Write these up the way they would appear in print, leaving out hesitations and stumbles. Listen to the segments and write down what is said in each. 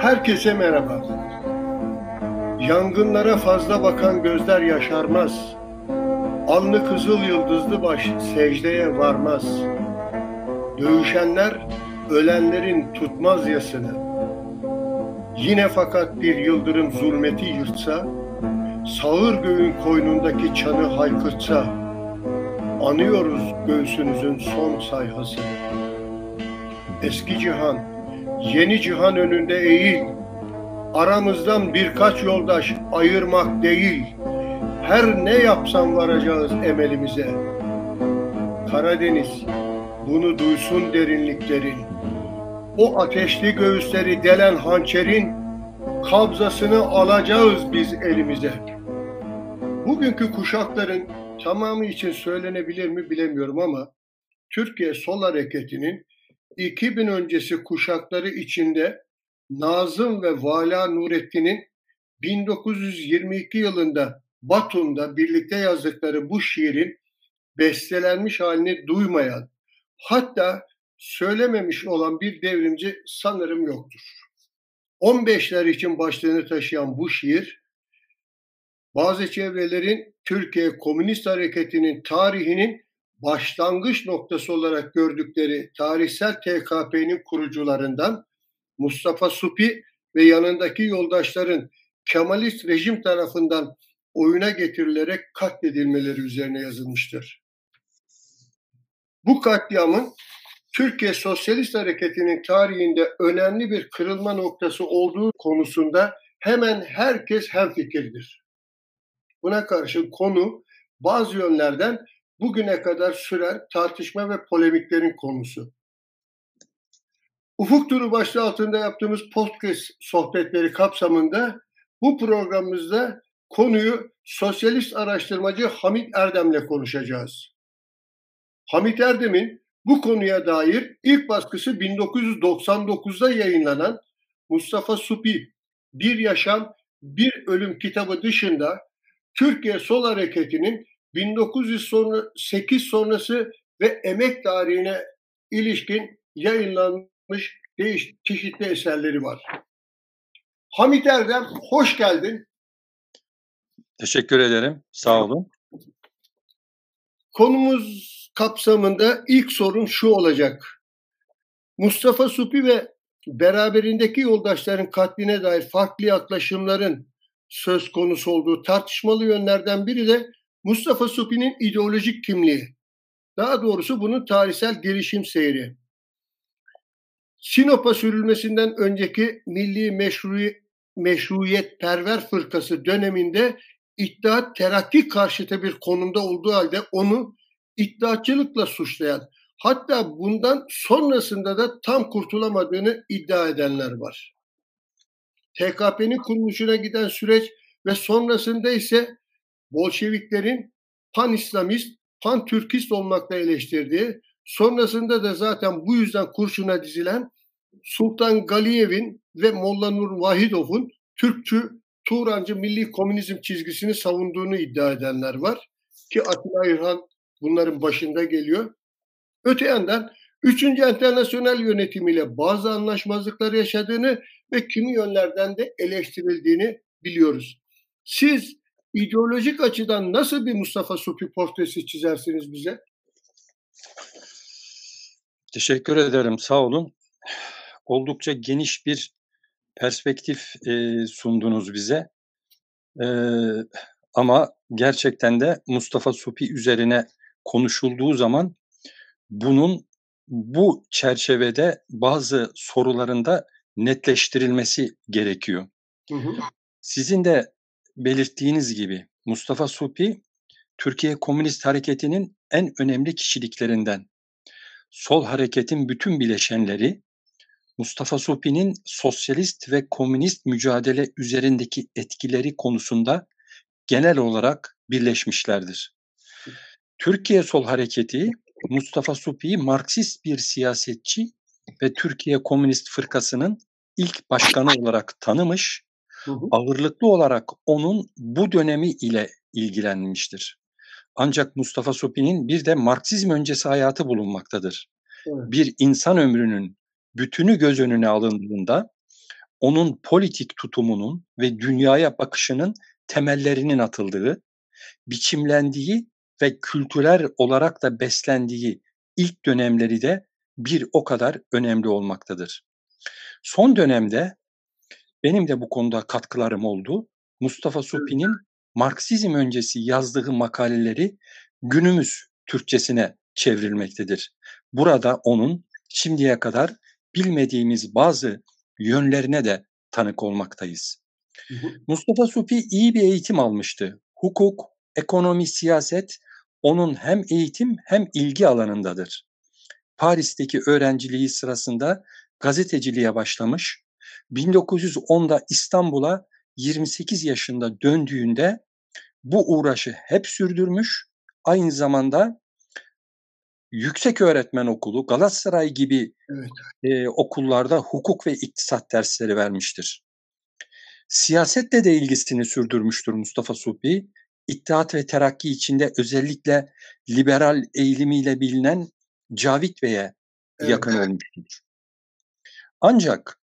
Herkese merhaba. Yangınlara fazla bakan gözler yaşarmaz. Alnı kızıl yıldızlı baş secdeye varmaz. Dövüşenler ölenlerin tutmaz yasını. Yine fakat bir yıldırım zulmeti yırtsa, sağır göğün koynundaki çanı haykırtsa, anıyoruz göğsünüzün son sayhasını. Eski cihan, yeni cihan önünde eğil. Aramızdan birkaç yoldaş ayırmak değil. Her ne yapsam varacağız emelimize. Karadeniz, bunu duysun derinliklerin. O ateşli göğüsleri delen hançerin kabzasını alacağız biz elimize. Bugünkü kuşakların tamamı için söylenebilir mi bilemiyorum ama Türkiye Sol Hareketi'nin 2000 öncesi kuşakları içinde Nazım ve Vala Nurettin'in 1922 yılında Batum'da birlikte yazdıkları bu şiirin bestelenmiş halini duymayan, hatta söylememiş olan bir devrimci sanırım yoktur. 15'ler için başlığını taşıyan bu şiir, bazı çevrelerin Türkiye Komünist Hareketi'nin tarihinin başlangıç noktası olarak gördükleri tarihsel TKP'nin kurucularından Mustafa Supi ve yanındaki yoldaşların Kemalist rejim tarafından oyuna getirilerek katledilmeleri üzerine yazılmıştır. Bu katliamın Türkiye Sosyalist Hareketi'nin tarihinde önemli bir kırılma noktası olduğu konusunda hemen herkes hemfikirdir. Buna karşı konu bazı yönlerden bugüne kadar süren tartışma ve polemiklerin konusu. Ufuk Turu başlığı altında yaptığımız podcast sohbetleri kapsamında bu programımızda konuyu sosyalist araştırmacı Hamit Erdem'le konuşacağız. Hamit Erdem'in bu konuya dair ilk baskısı 1999'da yayınlanan Mustafa Supi Bir Yaşam Bir Ölüm kitabı dışında Türkiye Sol Hareketi'nin 1908 sonrası ve emek tarihine ilişkin yayınlanmış çeşitli eserleri var. Hamit Erdem, hoş geldin. Teşekkür ederim, sağ olun. Konumuz kapsamında ilk sorum şu olacak. Mustafa Supi ve beraberindeki yoldaşların katline dair farklı yaklaşımların söz konusu olduğu tartışmalı yönlerden biri de Mustafa Supi'nin ideolojik kimliği. Daha doğrusu bunun tarihsel gelişim seyri. Sinop'a sürülmesinden önceki Milli Meşruiyetperver Fırkası döneminde İttihat Terakki karşıtı bir konumda olduğu halde onu iddiatçılıkla suçlayan, hatta bundan sonrasında da tam kurtulamadığını iddia edenler var. TKP'nin kuruluşuna giden süreç ve sonrasında ise Bolşeviklerin pan-İslamist, pan-Türkist olmakla eleştirdiği, sonrasında da zaten bu yüzden kurşuna dizilen Sultan Galiyev'in ve Molla Nur Vahidov'un Türkçü, Turancı milli komünizm çizgisini savunduğunu iddia edenler var ki Atilla İlhan bunların başında geliyor. Öte yandan 3. Enternasyonel yönetimiyle bazı anlaşmazlıklar yaşadığını ve kimi yönlerden de eleştirildiğini biliyoruz. Siz ideolojik açıdan nasıl bir Mustafa Supi portresi çizersiniz bize? Teşekkür ederim, sağ olun. Oldukça geniş bir perspektif sundunuz bize. Ama gerçekten de Mustafa Supi üzerine konuşulduğu zaman bunun bu çerçevede bazı sorularında netleştirilmesi gerekiyor. Hı hı. Sizin de belirttiğiniz gibi Mustafa Supi Türkiye Komünist Hareketi'nin en önemli kişiliklerinden. Sol hareketin bütün bileşenleri Mustafa Supi'nin sosyalist ve komünist mücadele üzerindeki etkileri konusunda genel olarak birleşmişlerdir. Türkiye Sol Hareketi Mustafa Supi'yi Marksist bir siyasetçi ve Türkiye Komünist Fırkası'nın ilk başkanı olarak tanımış, ağırlıklı olarak onun bu dönemi ile ilgilenmiştir. Ancak Mustafa Supi'nin bir de Marksizm öncesi hayatı bulunmaktadır. Bir insan ömrünün bütünü göz önüne alındığında onun politik tutumunun ve dünyaya bakışının temellerinin atıldığı, biçimlendiği ve kültürel olarak da beslendiği ilk dönemleri de bir o kadar önemli olmaktadır. Son dönemde benim de bu konuda katkılarım oldu. Mustafa Supi'nin Marksizm öncesi yazdığı makaleleri günümüz Türkçesine çevrilmektedir. Burada onun şimdiye kadar bilmediğimiz bazı yönlerine de tanık olmaktayız. Mustafa Supi iyi bir eğitim almıştı. Hukuk, ekonomi, siyaset onun hem eğitim hem ilgi alanındadır. Paris'teki öğrenciliği sırasında gazeteciliğe başlamış, 1910'da İstanbul'a 28 yaşında döndüğünde bu uğraşı hep sürdürmüş, aynı zamanda Yükseköğretmen Okulu, Galatasaray gibi okullarda hukuk ve iktisat dersleri vermiştir. Siyasetle de ilgisini sürdürmüştür Mustafa Supi. İttihat ve Terakki içinde özellikle liberal eğilimiyle bilinen Cavit Bey'e yakın olmuştur. Ancak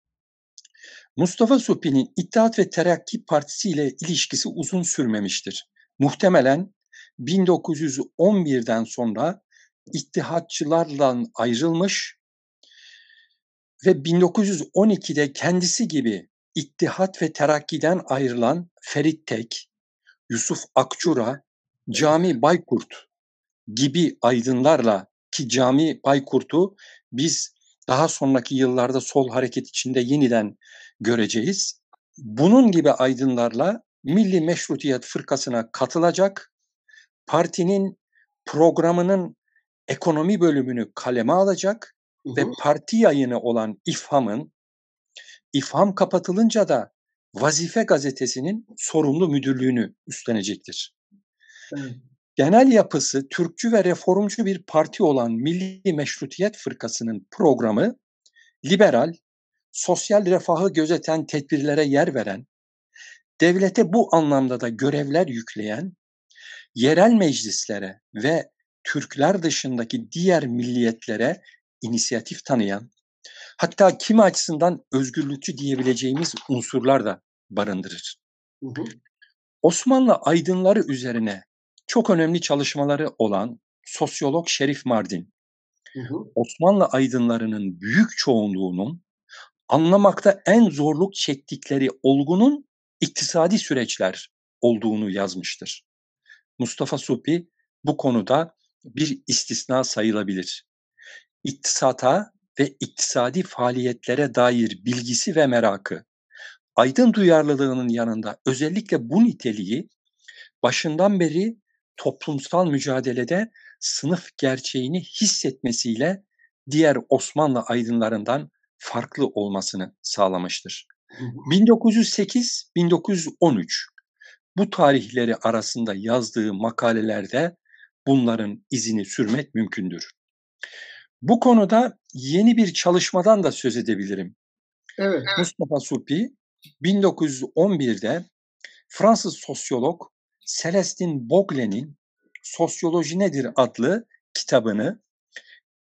Mustafa Supi'nin İttihat ve Terakki Partisi ile ilişkisi uzun sürmemiştir. Muhtemelen 1911'den sonra İttihatçılarla ayrılmış ve 1912'de kendisi gibi İttihat ve Terakki'den ayrılan Ferit Tek, Yusuf Akçura, Cami Baykurt gibi aydınlarla, ki Cami Baykurt'u biz daha sonraki yıllarda sol hareket içinde yeniden göreceğiz. Bunun gibi aydınlarla Milli Meşrutiyet Fırkası'na katılacak, partinin programının ekonomi bölümünü kaleme alacak ve parti yayını olan İfham kapatılınca da Vazife gazetesinin sorumlu müdürlüğünü üstlenecektir. Genel yapısı Türkçü ve reformcu bir parti olan Milli Meşrutiyet Fırkası'nın programı liberal, sosyal refahı gözeten tedbirlere yer veren, devlete bu anlamda da görevler yükleyen, yerel meclislere ve Türkler dışındaki diğer milliyetlere inisiyatif tanıyan, hatta kimi açısından özgürlükçü diyebileceğimiz unsurlar da barındırır. Osmanlı aydınları üzerine çok önemli çalışmaları olan sosyolog Şerif Mardin, Osmanlı aydınlarının büyük çoğunluğunun anlamakta en zorluk çektikleri olgunun iktisadi süreçler olduğunu yazmıştır. Mustafa Supi bu konuda bir istisna sayılabilir. İktisata ve iktisadi faaliyetlere dair bilgisi ve merakı, aydın duyarlılığının yanında özellikle bu niteliği başından beri toplumsal mücadelede sınıf gerçeğini hissetmesiyle diğer Osmanlı aydınlarından farklı olmasını sağlamıştır. 1908-1913 bu tarihleri arasında yazdığı makalelerde bunların izini sürmek mümkündür. Bu konuda yeni bir çalışmadan da söz edebilirim. Evet. Mustafa Supi 1911'de Fransız sosyolog Celestin Bogle'nin Sosyoloji Nedir adlı kitabını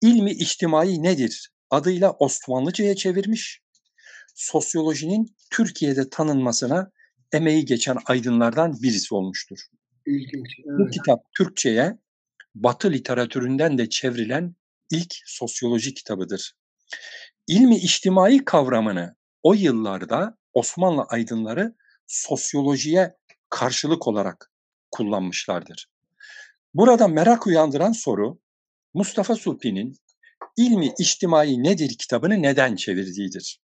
İlmi İçtimai Nedir adıyla Osmanlıca'ya çevirmiş, sosyolojinin Türkiye'de tanınmasına emeği geçen aydınlardan birisi olmuştur. İlginç, evet. Bu kitap Türkçe'ye Batı literatüründen de çevrilen ilk sosyoloji kitabıdır. İlmi içtimai kavramını o yıllarda Osmanlı aydınları sosyolojiye karşılık olarak kullanmışlardır. Burada merak uyandıran soru Mustafa Supi'nin İlmi İçtimai Nedir kitabını neden çevirdiğidir.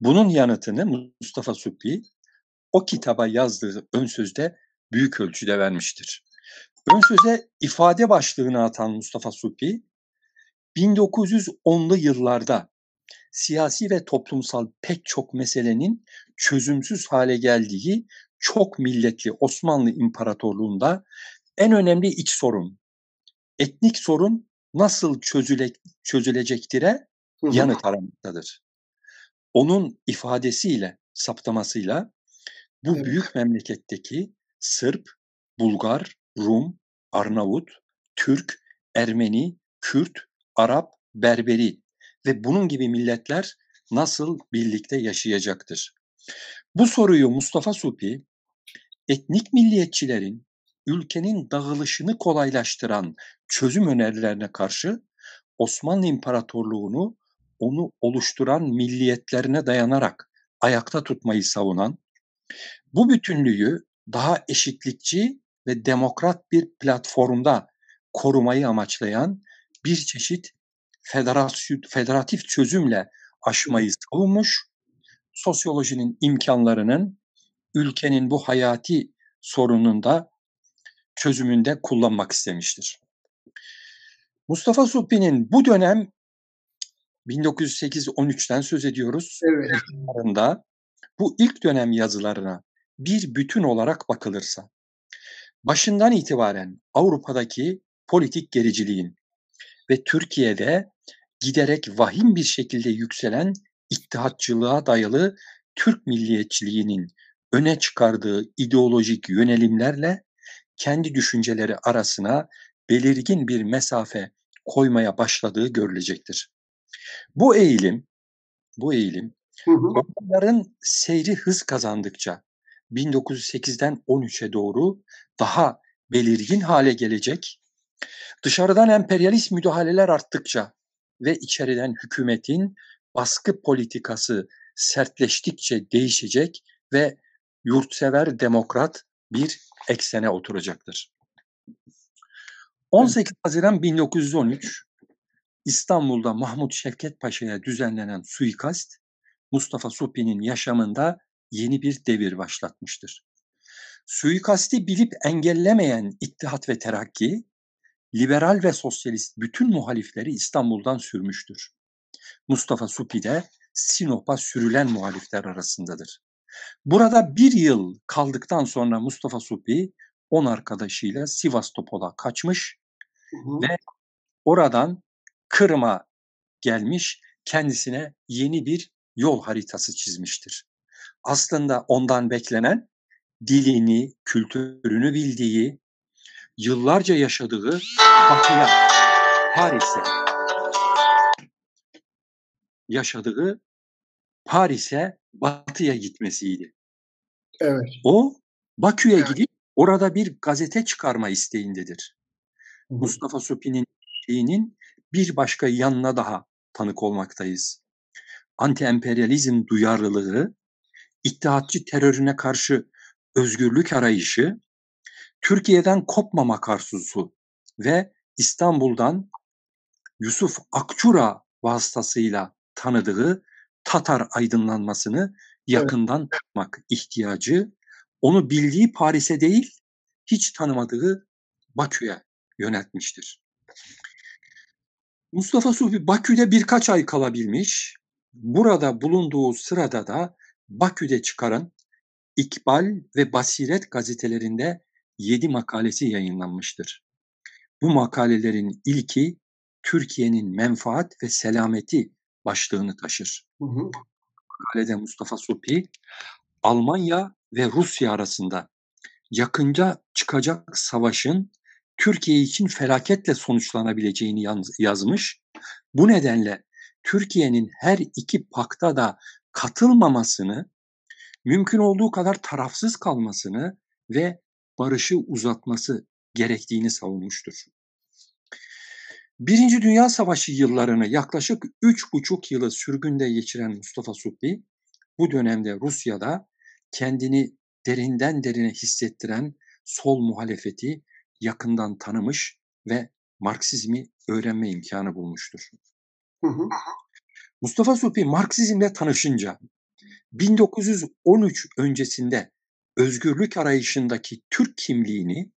Bunun yanıtını Mustafa Supi o kitaba yazdığı önsözde büyük ölçüde vermiştir. Önsöze ifade başlığını atan Mustafa Supi, 1910'lu yıllarda siyasi ve toplumsal pek çok meselenin çözümsüz hale geldiği çok milletli Osmanlı İmparatorluğu'nda en önemli iç sorun, etnik sorun nasıl çözülecektir'e yanıt aramaktadır. Onun ifadesiyle, saptamasıyla bu büyük memleketteki Sırp, Bulgar, Rum, Arnavut, Türk, Ermeni, Kürt, Arap, Berberi ve bunun gibi milletler nasıl birlikte yaşayacaktır? Bu soruyu Mustafa Supi, etnik milliyetçilerin ülkenin dağılışını kolaylaştıran çözüm önerilerine karşı Osmanlı İmparatorluğunu onu oluşturan milliyetlerine dayanarak ayakta tutmayı savunan, bu bütünlüğü daha eşitlikçi ve demokrat bir platformda korumayı amaçlayan bir çeşit federatif çözümle aşmayı savunmuş, sosyolojinin imkanlarının ülkenin bu hayati sorununda çözümünde kullanmak istemiştir. Mustafa Supi'nin bu dönem 1908-13'ten söz ediyoruz. Evet. Bu ilk dönem yazılarına bir bütün olarak bakılırsa, başından itibaren Avrupa'daki politik gericiliğin ve Türkiye'de giderek vahim bir şekilde yükselen ittihatçılığa dayalı Türk milliyetçiliğinin öne çıkardığı ideolojik yönelimlerle kendi düşünceleri arasına belirgin bir mesafe koymaya başladığı görülecektir. Bu eğilim onların seyri hız kazandıkça 1908'den 13'e doğru daha belirgin hale gelecek, dışarıdan emperyalist müdahaleler arttıkça ve içeriden hükümetin baskı politikası sertleştikçe değişecek ve yurtsever demokrat bir eksene oturacaktır. 18 Haziran 1913 İstanbul'da Mahmut Şevket Paşa'ya düzenlenen suikast, Mustafa Supi'nin yaşamında yeni bir devir başlatmıştır. Suikasti bilip engellemeyen İttihat ve Terakki, liberal ve sosyalist bütün muhalifleri İstanbul'dan sürmüştür. Mustafa Supi de Sinop'a sürülen muhalifler arasındadır. Burada bir yıl kaldıktan sonra Mustafa Supi 10 arkadaşıyla Sivas Topol'a kaçmış ve oradan Kırım'a gelmiş, kendisine yeni bir yol haritası çizmiştir. Aslında ondan beklenen dilini, kültürünü bildiği, yıllarca yaşadığı Batı'ya, Paris'e, Batı'ya gitmesiydi. Evet. O Bakü'ye gidip orada bir gazete çıkarma isteğindedir. Mustafa Supi'nin şeyinin bir başka yanına daha tanık olmaktayız. Anti-emperyalizm duyarlılığı, İttihatçı terörüne karşı özgürlük arayışı, Türkiye'den kopmamak arzusu ve İstanbul'dan Yusuf Akçura vasıtasıyla tanıdığı Tatar aydınlanmasını yakından tutmak ihtiyacı, onu bildiği Paris'e değil, hiç tanımadığı Bakü'ye yöneltmiştir. Mustafa Supi Bakü'de birkaç ay kalabilmiş, burada bulunduğu sırada da Bakü'de çıkaran İkbal ve Basiret gazetelerinde 7 makalesi yayınlanmıştır. Bu makalelerin ilki Türkiye'nin menfaat ve selameti başlığını taşır. Makalede Mustafa Supi, Almanya ve Rusya arasında yakınca çıkacak savaşın Türkiye için felaketle sonuçlanabileceğini yazmış. Bu nedenle Türkiye'nin her iki pakta da katılmamasını, mümkün olduğu kadar tarafsız kalmasını ve barışı uzatması gerektiğini savunmuştur. Birinci Dünya Savaşı yıllarını yaklaşık 3,5 yılı sürgünde geçiren Mustafa Supi, bu dönemde Rusya'da kendini derinden derine hissettiren sol muhalefeti yakından tanımış ve Marksizmi öğrenme imkanı bulmuştur. Mustafa Supi Marksizmle tanışınca 1913 öncesinde özgürlük arayışındaki Türk kimliğini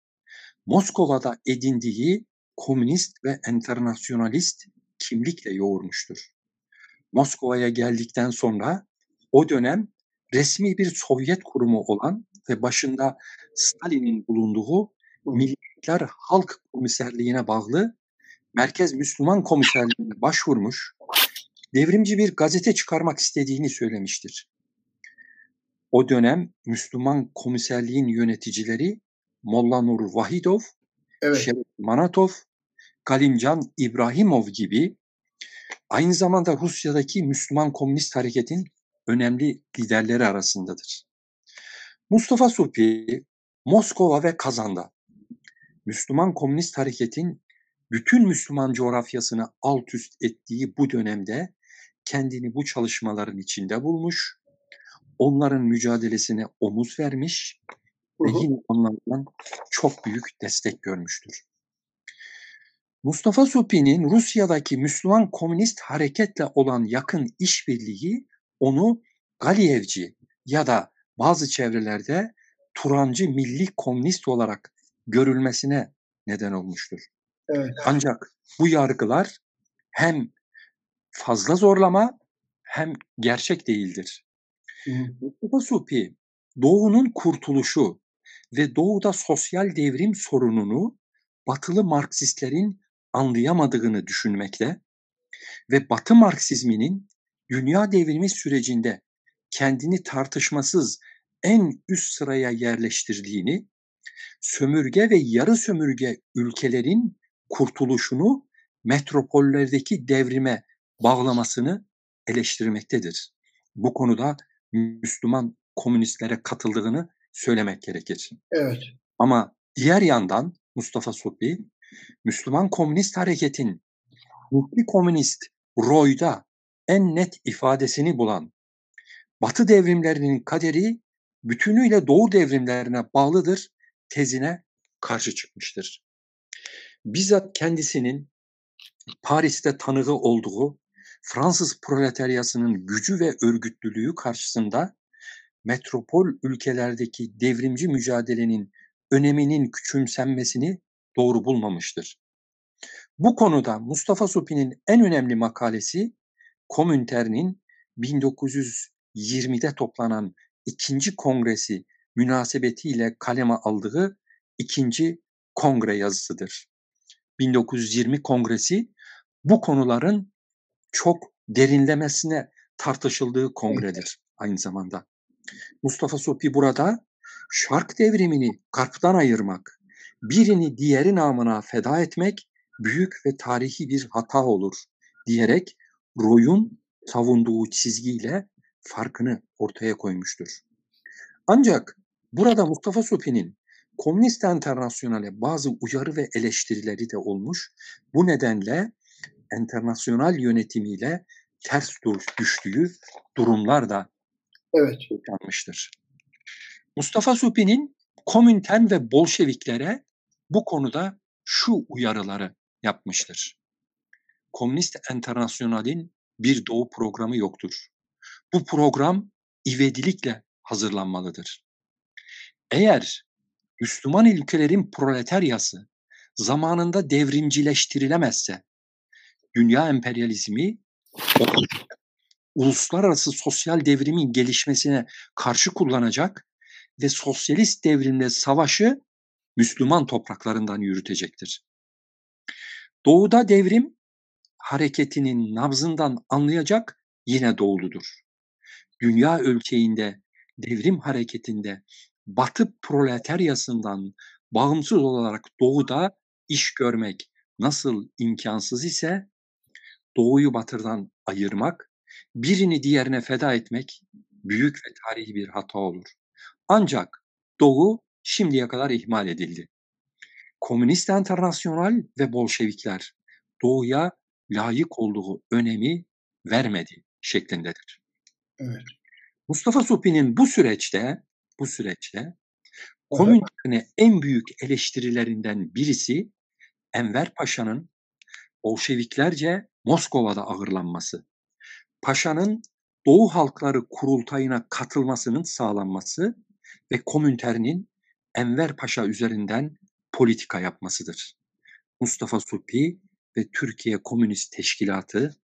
Moskova'da edindiği komünist ve enternasyonalist kimlikle yoğurmuştur. Moskova'ya geldikten sonra o dönem resmi bir Sovyet kurumu olan ve başında Stalin'in bulunduğu Milletler Halk Komiserliğine bağlı Merkez Müslüman Komiserliğine başvurmuş, devrimci bir gazete çıkarmak istediğini söylemiştir. O dönem Müslüman komiserliğin yöneticileri Molla Nur Vahidov, Şeref Manatov, Kalimcan İbrahimov gibi Aynı zamanda Rusya'daki Müslüman Komünist Hareket'in önemli liderleri arasındadır. Mustafa Suphi, Moskova ve Kazan'da Müslüman Komünist Hareket'in bütün Müslüman coğrafyasını alt üst ettiği bu dönemde kendini bu çalışmaların içinde bulmuş, onların mücadelesine omuz vermiş ve yine onlardan çok büyük destek görmüştür. Mustafa Suphi'nin Rusya'daki Müslüman Komünist Hareket'le olan yakın işbirliği onu Galiyevci ya da bazı çevrelerde Turancı Milli Komünist olarak görülmesine neden olmuştur. Evet. Ancak bu yargılar hem fazla zorlama hem gerçek değildir. Mustafa Suphi, Doğu'nun kurtuluşu ve Doğu'da sosyal devrim sorununu Batılı Marksistlerin anlayamadığını düşünmekte ve Batı Marksizminin dünya devrimi sürecinde kendini tartışmasız en üst sıraya yerleştirdiğini, sömürge ve yarı sömürge ülkelerin kurtuluşunu metropollerdeki devrime bağlamasını eleştirmektedir. Bu konuda Müslüman komünistlere katıldığını söylemek gerekir. Evet. Ama diğer yandan Mustafa Suphi, Müslüman Komünist Hareket'in Milli Komünist Roy'da en net ifadesini bulan Batı devrimlerinin kaderi bütünüyle Doğu devrimlerine bağlıdır tezine karşı çıkmıştır. Bizzat kendisinin Paris'te tanığı olduğu Fransız proletaryasının gücü ve örgütlülüğü karşısında metropol ülkelerdeki devrimci mücadelenin öneminin küçümsenmesini doğru bulmamıştır. Bu konuda Mustafa Suphi'nin en önemli makalesi Komintern'in 1920'de toplanan 2. Kongresi münasebetiyle kaleme aldığı 2. Kongre yazısıdır. 1920 Kongresi bu konuların çok derinlemesine tartışıldığı kongredir aynı zamanda. Mustafa Suphi burada Şark devrimini karptan ayırmak, birini diğeri namına feda etmek büyük ve tarihi bir hata olur diyerek Roy'un savunduğu çizgiyle farkını ortaya koymuştur. Ancak burada Mustafa Suphi'nin Komünist Enternasyonal'e bazı uyarı ve eleştirileri de olmuş. Bu nedenle enternasyonal yönetimiyle ters düştüğü durumlar da yaşanmıştır. Mustafa Suphi'nin Komintern ve Bolşeviklere bu konuda şu uyarıları yapmıştır. Komünist Enternasyonal'in bir Doğu programı yoktur. Bu program ivedilikle hazırlanmalıdır. Eğer Müslüman ülkelerin proletaryası zamanında devrimcileştirilemezse, dünya emperyalizmi uluslararası sosyal devrimin gelişmesine karşı kullanacak ve sosyalist devrimle savaşı Müslüman topraklarından yürütecektir. Doğu'da devrim hareketinin nabzından anlayacak yine Doğuludur. Dünya ölçeğinde devrim hareketinde Batı proletaryasından bağımsız olarak Doğu'da iş görmek nasıl imkansız ise Doğu'yu Batı'dan ayırmak, birini diğerine feda etmek büyük ve tarihi bir hata olur. Ancak Doğu şimdiye kadar ihmal edildi. Komünist Enternasyonal ve Bolşevikler Doğu'ya layık olduğu önemi vermedi şeklindedir. Evet. Mustafa Suphi'nin bu süreçte Komintern'e en büyük eleştirilerinden birisi Enver Paşa'nın Bolşeviklerce Moskova'da ağırlanması, Paşa'nın Doğu Halkları Kurultayı'na katılmasının sağlanması ve Komintern'in Enver Paşa üzerinden politika yapmasıdır. Mustafa Suphi ve Türkiye Komünist Teşkilatı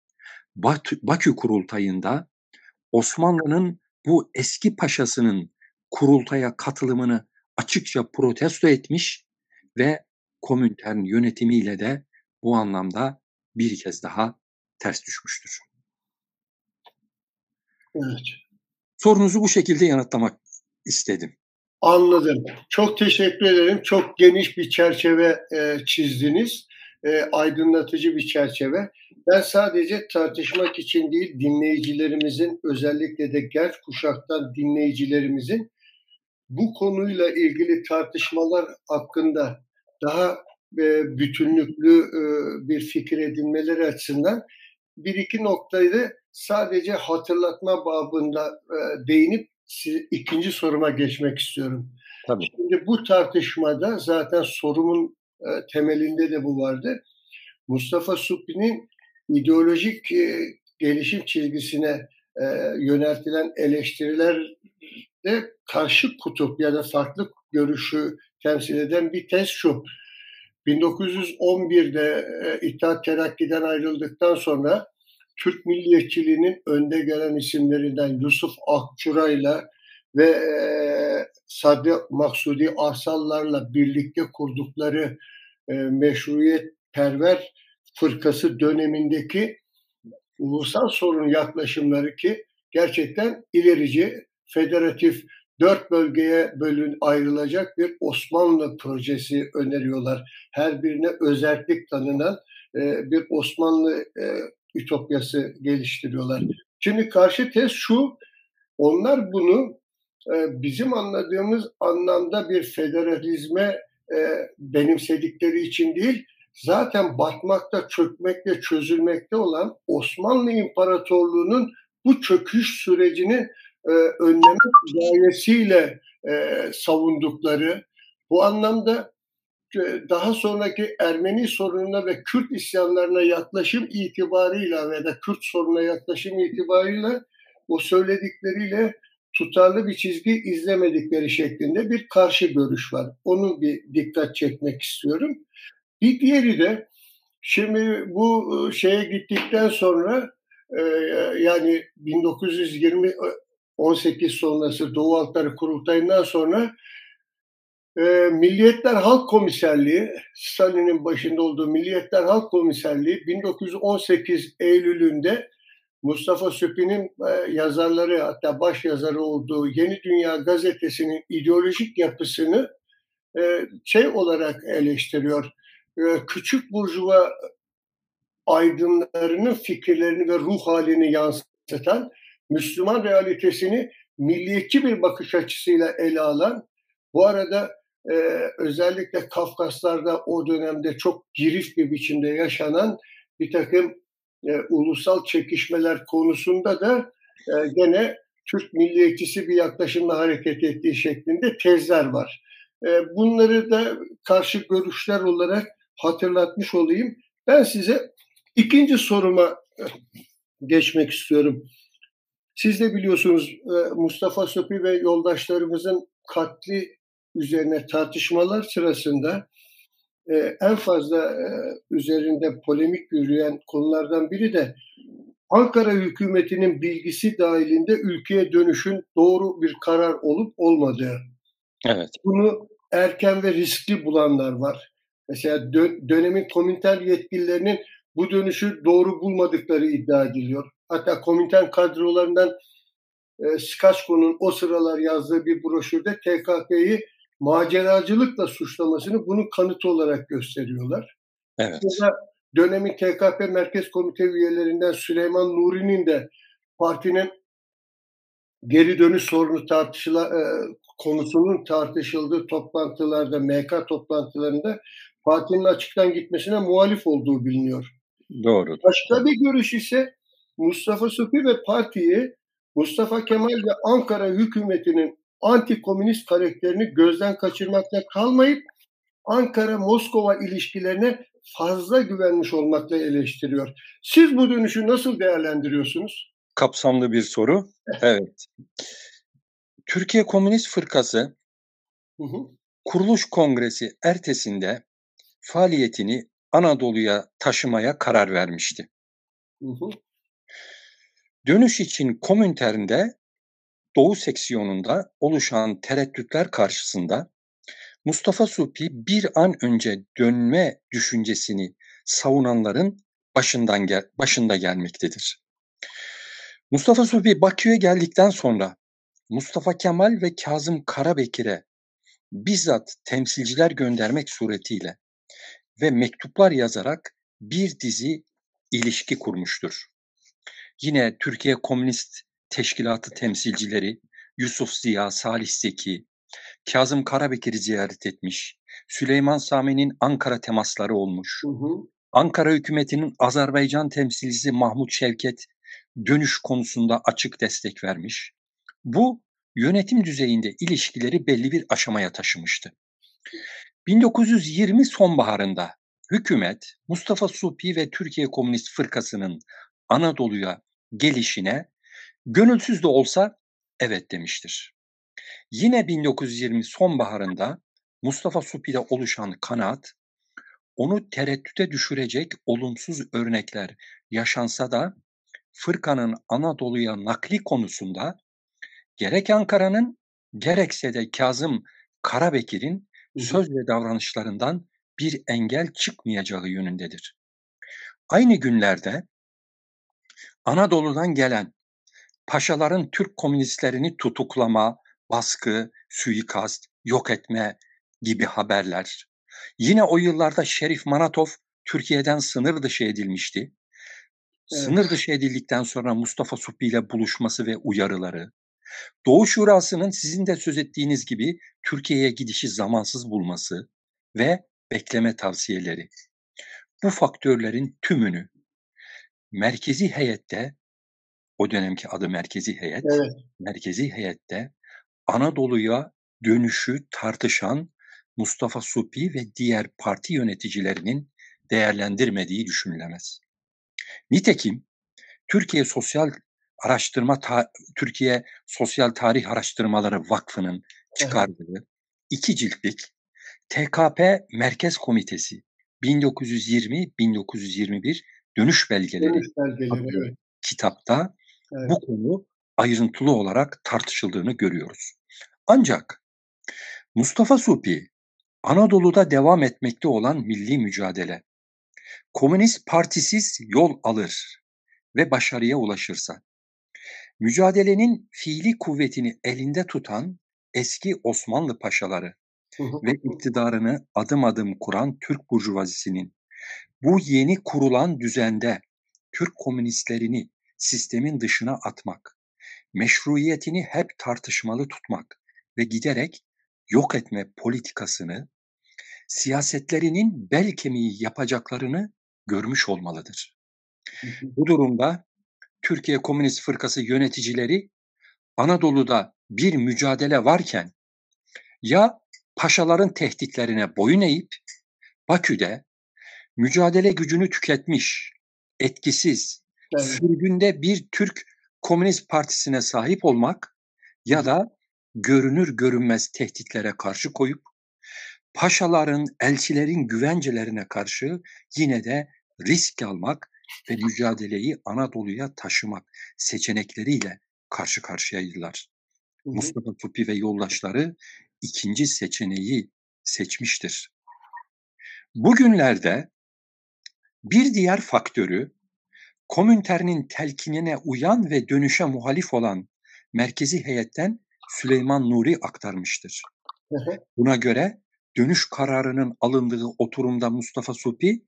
Bakü Kurultayı'nda Osmanlı'nın bu eski paşasının kurultaya katılımını açıkça protesto etmiş ve Komintern yönetimiyle de bu anlamda bir kez daha ters düşmüştür. Evet. Sorunuzu bu şekilde yanıtlamak istedim. Anladım. Çok teşekkür ederim. Çok geniş bir çerçeve çizdiniz. aydınlatıcı bir çerçeve. Ben sadece tartışmak için değil, dinleyicilerimizin, özellikle de genç kuşaktan dinleyicilerimizin bu konuyla ilgili tartışmalar hakkında daha bütünlüklü bir fikir edinmeleri açısından bir iki noktayı da sadece hatırlatma babında değinip ikinci soruma geçmek istiyorum. Tabii. Şimdi bu tartışmada zaten sorumun temelinde de bu vardı. Mustafa Suppi'nin ideolojik gelişim çizgisine yöneltilen eleştirilerde karşı kutup ya da farklı görüşü temsil eden bir tez şu: 1911'de İttihat Terakki'den ayrıldıktan sonra Türk milliyetçiliğinin önde gelen isimlerinden Yusuf Akçura'yla ve Sadri Maksudi Arsallar'la birlikte kurdukları meşruiyetperver fırkası dönemindeki ulusal sorun yaklaşımları, ki gerçekten ilerici, federatif, 4 bölgeye ayrılacak bir Osmanlı projesi öneriyorlar. Her birine özellik tanınan bir Osmanlı ütopyası geliştiriyorlar. Şimdi karşı tez şu: onlar bunu bizim anladığımız anlamda bir federalizme benimsedikleri için değil, zaten batmakta, çökmekte, çözülmekte olan Osmanlı İmparatorluğu'nun bu çöküş sürecini önlemek gayesiyle savundukları, bu anlamda daha sonraki Ermeni sorununa ve Kürt isyanlarına yaklaşım itibarıyla veya da Kürt sorununa yaklaşım itibarıyla o söyledikleriyle tutarlı bir çizgi izlemedikleri şeklinde bir karşı görüş var. Onun bir dikkat çekmek istiyorum. Bir diğeri de şimdi bu şeye gittikten sonra yani 1918 sonrası Doğu Halkları Kurultayı'ndan sonra Milliyetler Halk Komiserliği, Stalin'in başında olduğu Milliyetler Halk Komiserliği 1918 Eylül'ünde Mustafa Suppi'nin yazarları, hatta baş yazarı olduğu Yeni Dünya Gazetesi'nin ideolojik yapısını şey olarak eleştiriyor. Küçük burjuva aydınlarının fikirlerini ve ruh halini yansıtan, Müslüman realitesini milliyetçi bir bakış açısıyla ele alan, bu arada özellikle Kafkaslar'da o dönemde çok girift bir biçimde yaşanan bir takım ulusal çekişmeler konusunda da gene Türk milliyetçisi bir yaklaşımla hareket ettiği şeklinde tezler var. Bunları da karşı görüşler olarak hatırlatmış olayım. Ben size ikinci soruma geçmek istiyorum. Siz de biliyorsunuz Mustafa Suppi ve yoldaşlarımızın katli üzerine tartışmalar sırasında en fazla üzerinde polemik yürüyen konulardan biri de Ankara hükümetinin bilgisi dahilinde ülkeye dönüşün doğru bir karar olup olmadığı. Evet. Bunu erken ve riskli bulanlar var. Mesela dönemin komintel yetkililerinin bu dönüşü doğru bulmadıkları iddia ediliyor. Hatta komintel kadrolarından Skaçko'nun o sıralar yazdığı bir broşürde TKP'yi maceracılıkla suçlamasını bunun kanıtı olarak gösteriyorlar. Evet. Mesela dönemin TKP Merkez Komite üyelerinden Süleyman Nuri'nin de partinin geri dönüş sorunu konusunun tartışıldığı toplantılarda, MK toplantılarında partinin açıktan gitmesine muhalif olduğu biliniyor. Doğru. Başka bir görüş ise Mustafa Suppi ve partiyi Mustafa Kemal ve Ankara hükümetinin antikomünist karakterini gözden kaçırmakla kalmayıp Ankara-Moskova ilişkilerine fazla güvenmiş olmakla eleştiriyor. Siz bu dönüşü nasıl değerlendiriyorsunuz? Kapsamlı bir soru. Evet. Türkiye Komünist Fırkası Kuruluş Kongresi ertesinde faaliyetini Anadolu'ya taşımaya karar vermişti. Dönüş için Komintern'de Doğu seksiyonunda oluşan tereddütler karşısında Mustafa Suppi bir an önce dönme düşüncesini savunanların başında gelmektedir. Mustafa Suppi Bakü'ye geldikten sonra Mustafa Kemal ve Kazım Karabekir'e bizzat temsilciler göndermek suretiyle ve mektuplar yazarak bir dizi ilişki kurmuştur. Yine Türkiye Komünist Teşkilatı temsilcileri Yusuf Ziya, Salih Zeki, Kazım Karabekir'i ziyaret etmiş, Süleyman Sami'nin Ankara temasları olmuş, Ankara hükümetinin Azerbaycan temsilcisi Mahmut Şevket dönüş konusunda açık destek vermiş. Bu yönetim düzeyinde ilişkileri belli bir aşamaya taşımıştı. 1920 sonbaharında hükümet Mustafa Suphi ve Türkiye Komünist Fırkası'nın Anadolu'ya gelişine gönülsüz de olsa evet demiştir. Yine 1920 sonbaharında Mustafa Suphi'de oluşan kanaat, onu tereddüte düşürecek olumsuz örnekler yaşansa da fırkanın Anadolu'ya nakli konusunda gerek Ankara'nın gerekse de Kazım Karabekir'in söz ve davranışlarından bir engel çıkmayacağı yönündedir. Aynı günlerde Anadolu'dan gelen paşaların Türk komünistlerini tutuklama, baskı, suikast, yok etme gibi haberler. Yine o yıllarda Şerif Manatov Türkiye'den sınır dışı edilmişti. Evet. Sınır dışı edildikten sonra Mustafa Suphi ile buluşması ve uyarıları. Doğu Şurası'nın sizin de söz ettiğiniz gibi Türkiye'ye gidişi zamansız bulması ve bekleme tavsiyeleri. Bu faktörlerin tümünü merkezi heyette, o dönemki adı merkezi heyet, evet, merkezi heyette Anadolu'ya dönüşü tartışan Mustafa Suphi ve diğer parti yöneticilerinin değerlendirmediği düşünülemez. Nitekim Türkiye Sosyal Tarih Araştırmaları Vakfı'nın çıkardığı 2 ciltlik TKP Merkez Komitesi 1920-1921 Dönüş Belgeleri evet, kitapta bu konu ayrıntılı olarak tartışıldığını görüyoruz. Ancak Mustafa Suphi, Anadolu'da devam etmekte olan milli mücadele, Komünist partisiz yol alır ve başarıya ulaşırsa, mücadelenin fiili kuvvetini elinde tutan eski Osmanlı paşaları ve iktidarını adım adım kuran Türk burjuvazisinin bu yeni kurulan düzende Türk komünistlerini sistemin dışına atmak, meşruiyetini hep tartışmalı tutmak ve giderek yok etme politikasını, siyasetlerinin bel kemiği yapacaklarını görmüş olmalıdır. Bu durumda Türkiye Komünist Fırkası yöneticileri Anadolu'da bir mücadele varken ya paşaların tehditlerine boyun eğip Bakü'de mücadele gücünü tüketmiş, etkisiz, sürgünde bir Türk Komünist Partisi'ne sahip olmak ya da görünür görünmez tehditlere karşı koyup paşaların, elçilerin güvencelerine karşı yine de risk almak ve mücadeleyi Anadolu'ya taşımak seçenekleriyle karşı karşıyaydılar. Mustafa Suphi ve yoldaşları ikinci seçeneği seçmiştir. Bugünlerde bir diğer faktörü Komintern'in telkinine uyan ve dönüşe muhalif olan merkezi heyetten Süleyman Nuri aktarmıştır. Buna göre dönüş kararının alındığı oturumda Mustafa Suphi,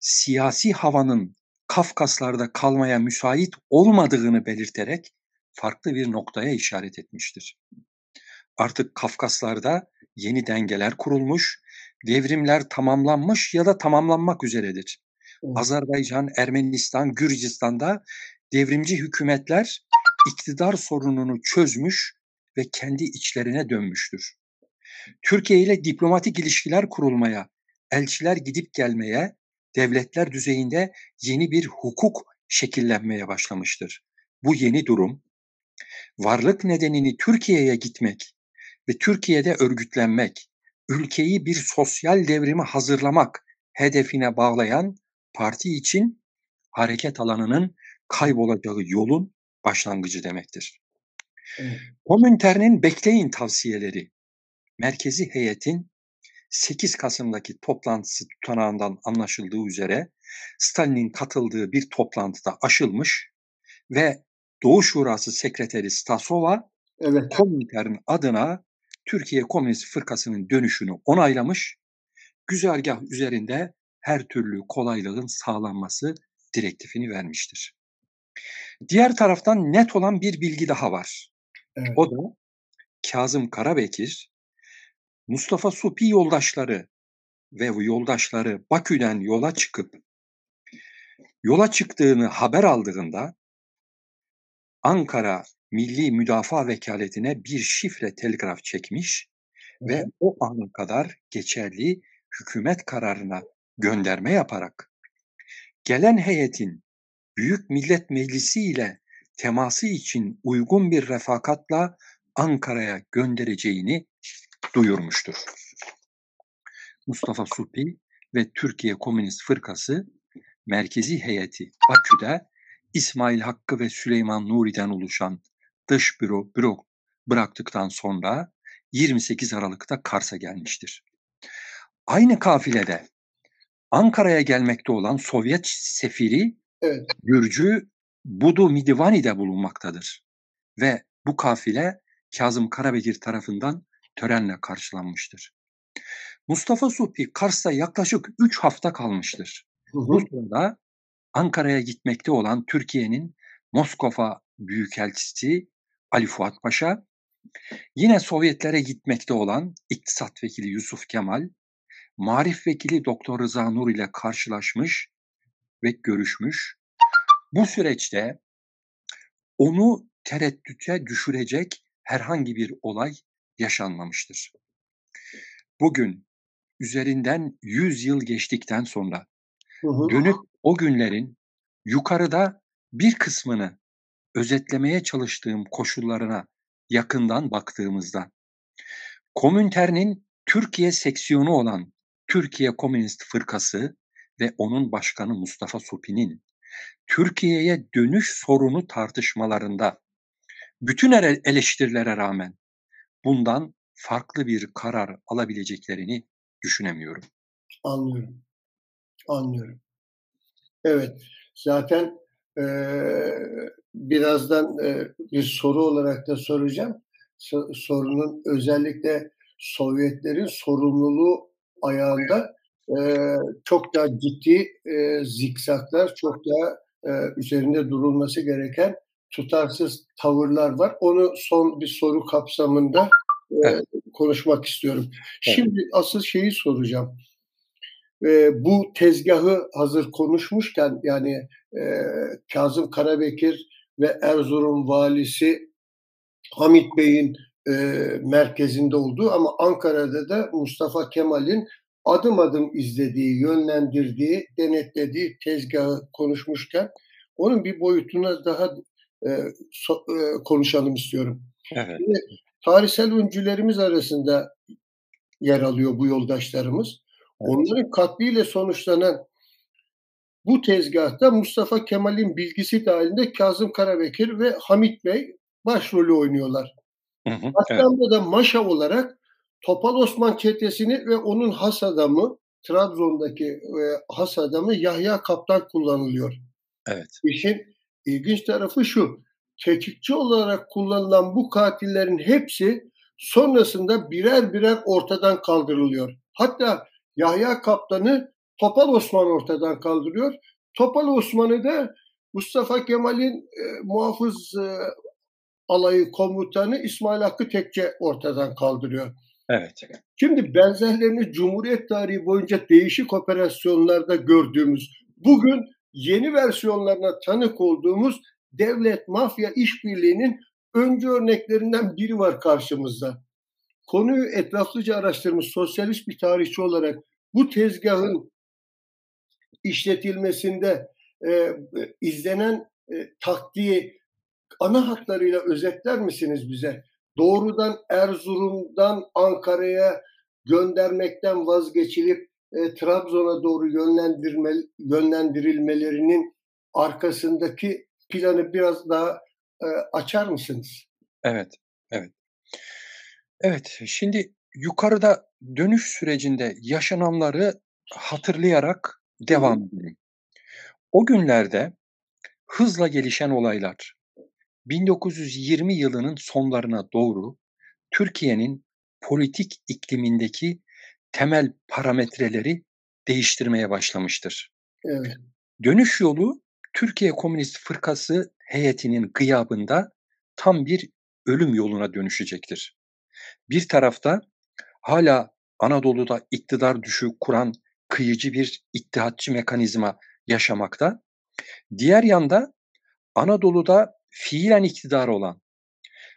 siyasi havanın Kafkaslar'da kalmaya müsait olmadığını belirterek farklı bir noktaya işaret etmiştir. Artık Kafkaslar'da yeni dengeler kurulmuş, devrimler tamamlanmış ya da tamamlanmak üzeredir. Azerbaycan, Ermenistan, Gürcistan'da devrimci hükümetler iktidar sorununu çözmüş ve kendi içlerine dönmüştür. Türkiye ile diplomatik ilişkiler kurulmaya, elçiler gidip gelmeye, devletler düzeyinde yeni bir hukuk şekillenmeye başlamıştır. Bu yeni durum, varlık nedenini Türkiye'ye gitmek ve Türkiye'de örgütlenmek, ülkeyi bir sosyal devrime hazırlamak hedefine bağlayan parti için hareket alanının kaybolacağı yolun başlangıcı demektir. Komintern'in bekleyin tavsiyeleri, merkezi heyetin 8 Kasım'daki toplantısı tutanağından anlaşıldığı üzere Stalin'in katıldığı bir toplantıda aşılmış ve Doğu Şurası Sekreteri Stasova Komintern adına Türkiye Komünist Fırkası'nın dönüşünü onaylamış güzergah üzerinde her türlü kolaylığın sağlanması direktifini vermiştir. Diğer taraftan net olan bir bilgi daha var. Evet. O da Kazım Karabekir, Mustafa Supi yoldaşları ve yoldaşları Bakü'den yola çıktığını haber aldığında Ankara Milli Müdafaa Vekaletine bir şifre telgraf çekmiş ve o ana kadar geçerli hükümet kararına gönderme yaparak gelen heyetin Büyük Millet Meclisi ile teması için uygun bir refakatla Ankara'ya göndereceğini duyurmuştur. Mustafa Supi ve Türkiye Komünist Fırkası merkezi heyeti Bakü'de İsmail Hakkı ve Süleyman Nuri'den oluşan dış büro bıraktıktan sonra 28 Aralık'ta Kars'a gelmiştir. Aynı kafilede Ankara'ya gelmekte olan Sovyet sefiri Gürcü Budu Midivani'de bulunmaktadır ve bu kafile Kazım Karabekir tarafından törenle karşılanmıştır. Mustafa Supi Kars'ta yaklaşık 3 hafta kalmıştır. Bu sırada Ankara'ya gitmekte olan Türkiye'nin Moskova Büyükelçisi Ali Fuat Paşa, yine Sovyetlere gitmekte olan İktisat Vekili Yusuf Kemal, Marif Vekili Doktor Rıza Nur ile karşılaşmış ve görüşmüş. Bu süreçte onu tereddüte düşürecek herhangi bir olay yaşanmamıştır. Bugün üzerinden 100 yıl geçtikten sonra dönüp o günlerin yukarıda bir kısmını özetlemeye çalıştığım koşullarına yakından baktığımızda Komintern'in Türkiye seksiyonu olan Türkiye Komünist Fırkası ve onun başkanı Mustafa Supi'nin Türkiye'ye dönüş sorunu tartışmalarında bütün eleştirilere rağmen bundan farklı bir karar alabileceklerini düşünemiyorum. Anlıyorum. Evet, zaten birazdan bir soru olarak da soracağım. Sorunun özellikle Sovyetlerin sorumluluğu ayağında çok daha ciddi zikzaklar, çok daha üzerinde durulması gereken tutarsız tavırlar var. Onu son bir soru kapsamında konuşmak istiyorum. Şimdi asıl şeyi soracağım. Bu tezgahı hazır konuşmuşken yani Kazım Karabekir ve Erzurum valisi Hamit Bey'in merkezinde olduğu ama Ankara'da da Mustafa Kemal'in adım adım izlediği, yönlendirdiği, denetlediği tezgahı konuşmuşken onun bir boyutuna daha konuşalım istiyorum. Evet. Şimdi, tarihsel öncülerimiz arasında yer alıyor bu yoldaşlarımız. Onların katliyle sonuçlanan bu tezgahta Mustafa Kemal'in bilgisi dahilinde Kazım Karabekir ve Hamit Bey başrolü oynuyorlar. Aslında da maşa olarak Topal Osman çetesini ve onun has adamı, Trabzon'daki has adamı Yahya Kaptan kullanılıyor. Evet. İşin ilginç tarafı şu, tetikçi olarak kullanılan bu katillerin hepsi sonrasında birer birer ortadan kaldırılıyor. Hatta Yahya Kaptan'ı Topal Osman ortadan kaldırıyor. Topal Osman'ı da Mustafa Kemal'in muhafız alayı komutanı İsmail Hakkı Tekçe ortadan kaldırıyor. Evet. Şimdi benzerlerini Cumhuriyet tarihi boyunca değişik operasyonlarda gördüğümüz, bugün yeni versiyonlarına tanık olduğumuz devlet-mafya işbirliğinin öncü örneklerinden biri var karşımızda. Konuyu etraflıca araştırmış sosyalist bir tarihçi olarak bu tezgahın işletilmesinde izlenen taktiği ana hatlarıyla özetler misiniz bize? Doğrudan Erzurum'dan Ankara'ya göndermekten vazgeçilip Trabzon'a doğru yönlendirilmelerinin arkasındaki planı biraz daha açar mısınız? Evet, şimdi yukarıda dönüş sürecinde yaşananları hatırlayarak devam edelim. O günlerde hızla gelişen olaylar 1920 yılının sonlarına doğru Türkiye'nin politik iklimindeki temel parametreleri değiştirmeye başlamıştır. Evet. Dönüş yolu Türkiye Komünist Fırkası heyetinin gıyabında tam bir ölüm yoluna dönüşecektir. Bir tarafta hala Anadolu'da iktidar düşüğü kuran kıyıcı bir ittihatçı mekanizma yaşamakta, diğer yanda Anadolu'da fiilen iktidar olan,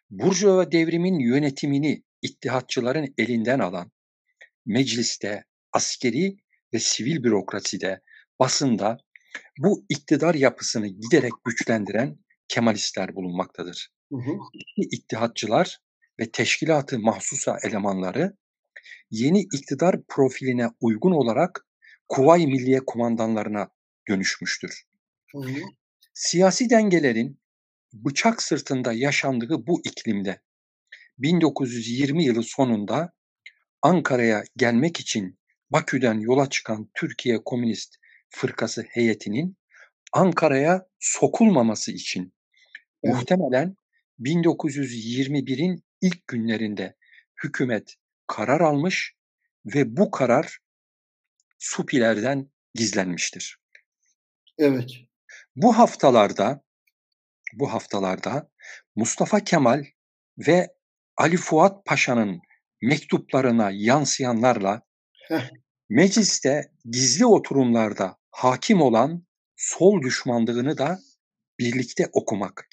Burjuva devrimin yönetimini ittihatçıların elinden alan, mecliste, askeri ve sivil bürokraside, basında bu iktidar yapısını giderek güçlendiren Kemalistler bulunmaktadır. Yeni ittihatçılar ve teşkilatı mahsusa elemanları yeni iktidar profiline uygun olarak Kuvayi Milliye komandanlarına dönüşmüştür. Hı. Siyasi dengelerin bıçak sırtında yaşandığı bu iklimde 1920 yılı sonunda Ankara'ya gelmek için Bakü'den yola çıkan Türkiye Komünist Fırkası heyetinin Ankara'ya sokulmaması için muhtemelen 1921'in ilk günlerinde hükümet karar almış ve bu karar Supilerden gizlenmiştir. Evet. Bu haftalarda Mustafa Kemal ve Ali Fuat Paşa'nın mektuplarına yansıyanlarla mecliste gizli oturumlarda hakim olan sol düşmanlığını da birlikte okumak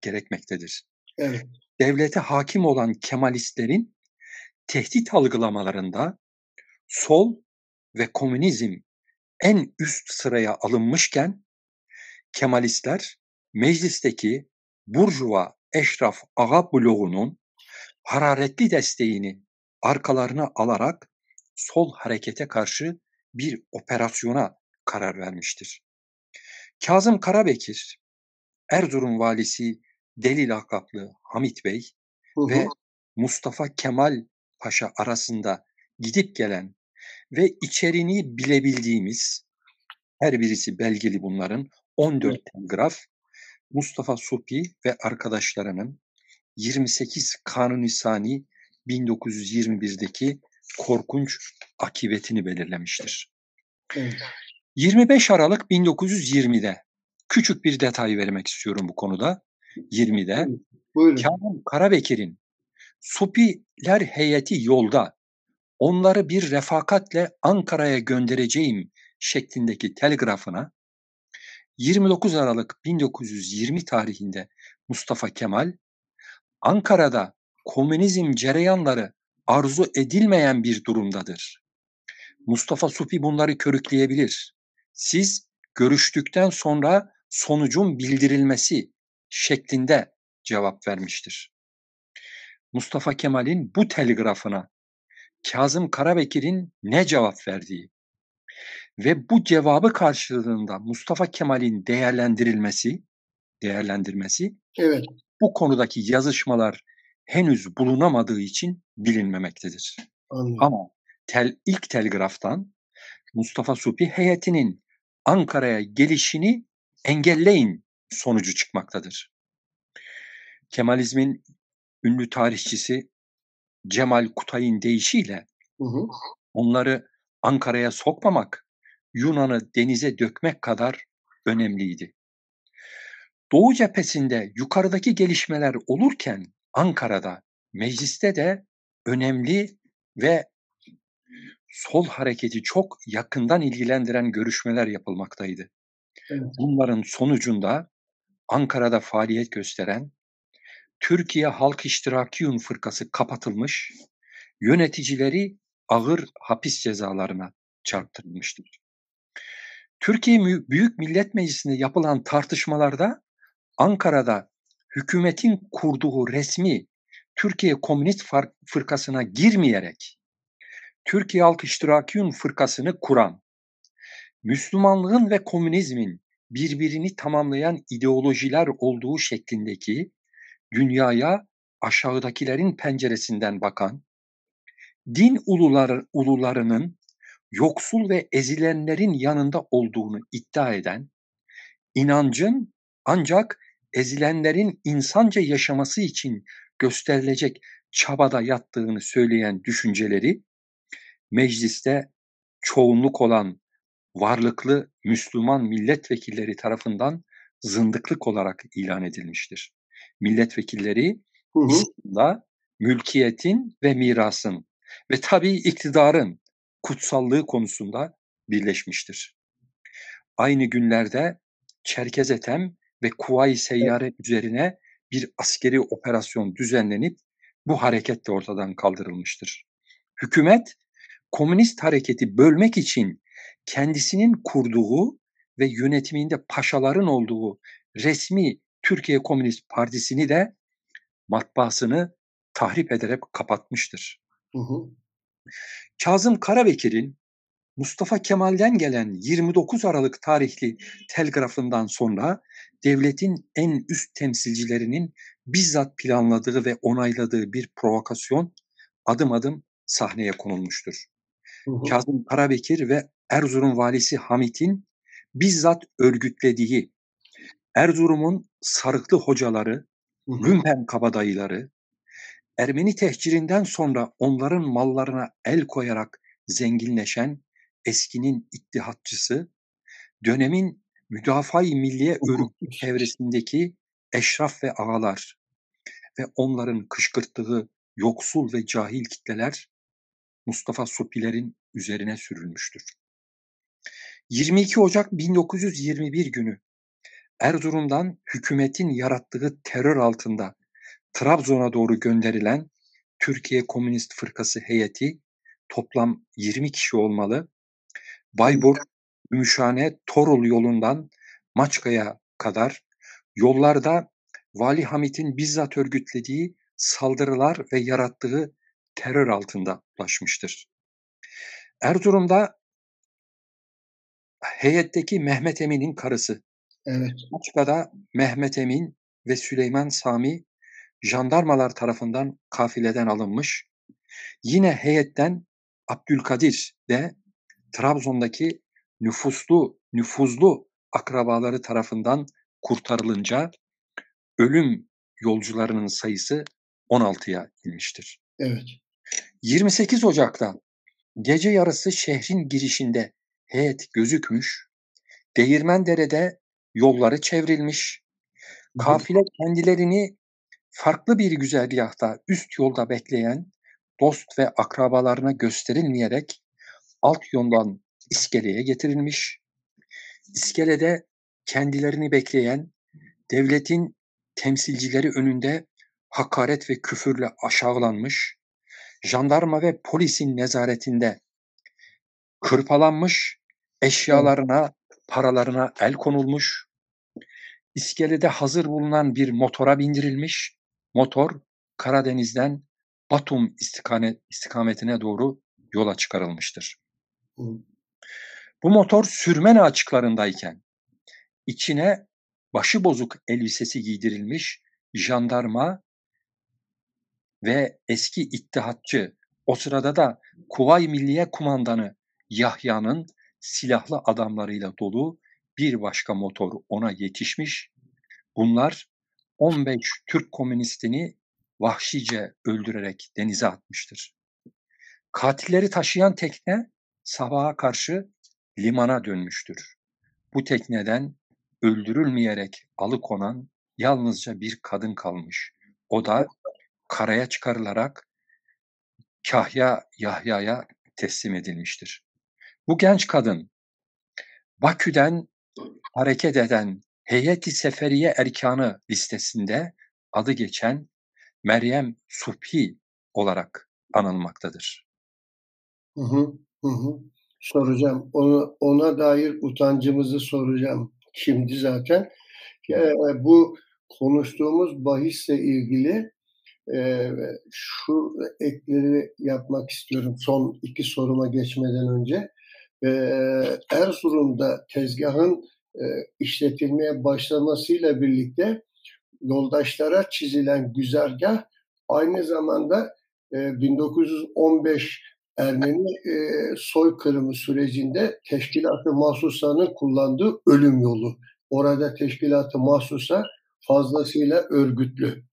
gerekmektedir. Evet. Devlete hakim olan Kemalistlerin tehdit algılamalarında sol ve komünizm en üst sıraya alınmışken Kemalistler meclisteki Burjuva Eşraf Ağa bloğunun hararetli desteğini arkalarına alarak sol harekete karşı bir operasyona karar vermiştir. Kazım Karabekir, Erzurum valisi Deli lakaplı Hamit Bey ve Mustafa Kemal Paşa arasında gidip gelen ve içeriğini bilebildiğimiz, her birisi belgeli bunların, 14 telgraf Mustafa Supi ve arkadaşlarının 28 Kanunisani 1921'deki korkunç akıbetini belirlemiştir. Evet. 25 Aralık 1920'de küçük bir detay vermek istiyorum bu konuda. 20'de Kazım Karabekir'in Supiler heyeti yolda onları bir refakatle Ankara'ya göndereceğim şeklindeki telgrafına 29 Aralık 1920 tarihinde Mustafa Kemal, Ankara'da komünizm cereyanları arzu edilmeyen bir durumdadır. Mustafa Supi bunları körükleyebilir. Siz görüştükten sonra sonucun bildirilmesi şeklinde cevap vermiştir. Mustafa Kemal'in bu telgrafına Kazım Karabekir'in ne cevap verdiği ve bu cevabı karşılığında Mustafa Kemal'in değerlendirmesi, evet, bu konudaki yazışmalar henüz bulunamadığı için bilinmemektedir. Anladım. Ama ilk telgraftan Mustafa Supi heyetinin Ankara'ya gelişini engelleyin sonucu çıkmaktadır. Kemalizmin ünlü tarihçisi Cemal Kutay'ın deyişiyle onları Ankara'ya sokmamak, Yunan'ı denize dökmek kadar önemliydi. Doğu cephesinde yukarıdaki gelişmeler olurken Ankara'da, mecliste de önemli ve sol hareketi çok yakından ilgilendiren görüşmeler yapılmaktaydı. Evet. Bunların sonucunda Ankara'da faaliyet gösteren Türkiye Halk İştirakiyun Fırkası kapatılmış, yöneticileri ağır hapis cezalarına çarptırılmıştır. Türkiye Büyük Millet Meclisi'nde yapılan tartışmalarda Ankara'da hükümetin kurduğu resmi Türkiye Komünist Fırkası'na girmeyerek Türkiye Halk İştirakiyun Fırkası'nı kuran, Müslümanlığın ve komünizmin birbirini tamamlayan ideolojiler olduğu şeklindeki dünyaya aşağıdakilerin penceresinden bakan, din ulularının yoksul ve ezilenlerin yanında olduğunu iddia eden, inancın ancak ezilenlerin insanca yaşaması için gösterilecek çabada yattığını söyleyen düşünceleri mecliste çoğunluk olan varlıklı Müslüman milletvekilleri tarafından zındıklık olarak ilan edilmiştir. Milletvekilleri da mülkiyetin ve mirasın ve tabii iktidarın kutsallığı konusunda birleşmiştir. Aynı günlerde Çerkez Ethem ve Kuvayi Seyyare üzerine bir askeri operasyon düzenlenip bu hareket de ortadan kaldırılmıştır. Hükümet, komünist hareketi bölmek için kendisinin kurduğu ve yönetiminde paşaların olduğu resmi Türkiye Komünist Partisi'ni de matbaasını tahrip ederek kapatmıştır. Kazım Karabekir'in Mustafa Kemal'den gelen 29 Aralık tarihli telgrafından sonra devletin en üst temsilcilerinin bizzat planladığı ve onayladığı bir provokasyon adım adım sahneye konulmuştur. Kazım Karabekir ve Erzurum valisi Hamit'in bizzat örgütlediği Erzurum'un sarıklı hocaları, lümpen kabadayıları, Ermeni tehcirinden sonra onların mallarına el koyarak zenginleşen eskinin ittihatçısı, dönemin Müdafaa-i Milliye örgütü çevresindeki eşraf ve ağalar ve onların kışkırttığı yoksul ve cahil kitleler Mustafa Supiler'in üzerine sürülmüştür. 22 Ocak 1921 günü Erzurum'dan hükümetin yarattığı terör altında Trabzon'a doğru gönderilen Türkiye Komünist Fırkası heyeti toplam 20 kişi olmalı. Bayburt, Gümüşhane, Torul yolundan Maçka'ya kadar yollarda Vali Hamit'in bizzat örgütlediği saldırılar ve yarattığı terör altında ulaşmıştır. Erzurum'da heyetteki Mehmet Emin'in karısı, Maçka'da Mehmet Emin ve Süleyman Sami jandarmalar tarafından kafileden alınmış. Yine heyetten Abdülkadir de Trabzon'daki nüfuzlu akrabaları tarafından kurtarılınca ölüm yolcularının sayısı 16'ya inmiştir. 28 Ocak'ta gece yarısı şehrin girişinde heyet gözükmüş, Değirmendere'de yolları çevrilmiş, kafile kendilerini farklı bir güzergahta üst yolda bekleyen dost ve akrabalarına gösterilmeyerek alt yoldan iskeleye getirilmiş, iskelede kendilerini bekleyen devletin temsilcileri önünde hakaret ve küfürle aşağılanmış, jandarma ve polisin nezaretinde kırpalanmış, eşyalarına, paralarına el konulmuş, iskelede hazır bulunan bir motora bindirilmiş, motor Karadeniz'den Batum istikametine doğru yola çıkarılmıştır. Bu motor Sürmene açıklarındayken içine başı bozuk elbisesi giydirilmiş jandarma ve eski ittihatçı, o sırada da Kuvayi Milliye Kumandanı Yahya'nın silahlı adamlarıyla dolu bir başka motor ona yetişmiş. Bunlar 15 Türk komünistini vahşice öldürerek denize atmıştır. Katilleri taşıyan tekne sabaha karşı limana dönmüştür. Bu tekneden öldürülmeyerek alıkonan yalnızca bir kadın kalmış. O da karaya çıkarılarak Kahya Yahya'ya teslim edilmiştir. Bu genç kadın Bakü'den hareket eden Heyeti Seferiye Erkanı listesinde adı geçen Meryem Subhi olarak anılmaktadır. Soracağım. Ona dair utancımızı soracağım şimdi zaten. Bu konuştuğumuz bahisle ilgili şu ekleri yapmak istiyorum son iki soruma geçmeden önce. Erzurum'da tezgahın işletilmeye başlamasıyla birlikte yoldaşlara çizilen güzergah aynı zamanda 1915 Ermeni soykırımı sürecinde Teşkilat-ı Mahsusa'nın kullandığı ölüm yolu. Orada Teşkilat-ı Mahsusa fazlasıyla örgütlü.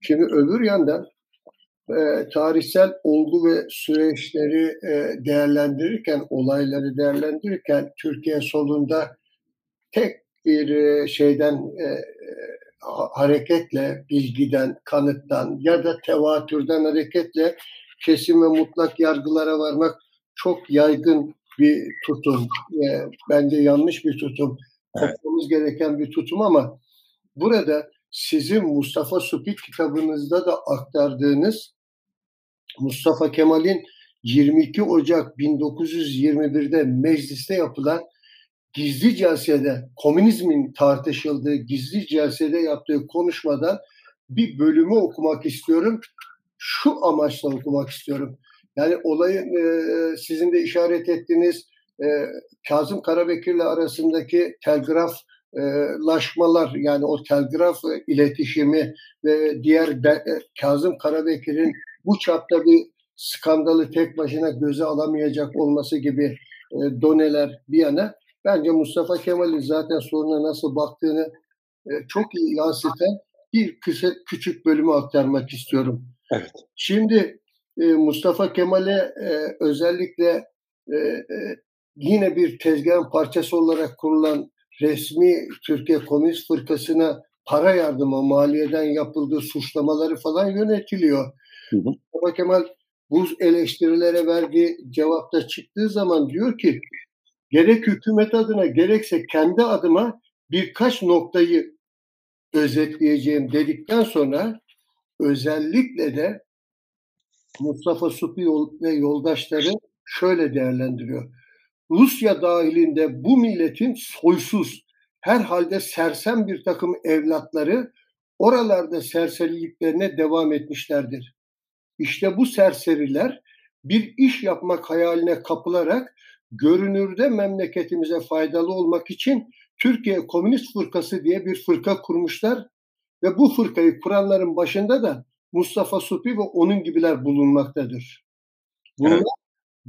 Şimdi öbür yandan tarihsel olgu ve süreçleri değerlendirirken, olayları değerlendirirken Türkiye solunda tek bir şeyden hareketle, bilgiden, kanıttan ya da tevatürden hareketle kesin ve mutlak yargılara varmak çok yaygın bir tutum. Bence yanlış bir tutum. Korkmamız gereken bir tutum ama burada sizin Mustafa Supit kitabınızda da aktardığınız Mustafa Kemal'in 22 Ocak 1921'de mecliste yapılan gizli celsede, komünizmin tartışıldığı gizli celsede yaptığı konuşmadan bir bölümü okumak istiyorum. Şu amaçla okumak istiyorum. Yani olayın sizin de işaret ettiğiniz Kazım Karabekir'le arasındaki telgraflaşmalar, yani o telgraf iletişimi ve diğer Kazım Karabekir'in bu çapta bir skandalı tek başına göze alamayacak olması gibi doneler bir yana, bence Mustafa Kemal'in zaten soruna nasıl baktığını çok iyi yansıtan bir küçük bölümü aktarmak istiyorum. Evet. Şimdi Mustafa Kemal'e özellikle yine bir tezgahın parçası olarak kurulan resmi Türkiye Komünist Fırkası'na para yardımı, maliyeden yapıldığı suçlamaları falan yönetiliyor. Hı hı. Mustafa Kemal bu eleştirilere verdiği cevapta çıktığı zaman diyor ki, gerek hükümet adına gerekse kendi adıma birkaç noktayı özetleyeceğim dedikten sonra özellikle de Mustafa Supit ve yoldaşları şöyle değerlendiriyor. Rusya dahilinde bu milletin soysuz, herhalde sersem bir takım evlatları oralarda serseriliklerine devam etmişlerdir. İşte bu serseriler bir iş yapmak hayaline kapılarak görünürde memleketimize faydalı olmak için Türkiye Komünist Fırkası diye bir fırka kurmuşlar ve bu fırkayı kuranların başında da Mustafa Supit ve onun gibiler bulunmaktadır. Bunlar evet,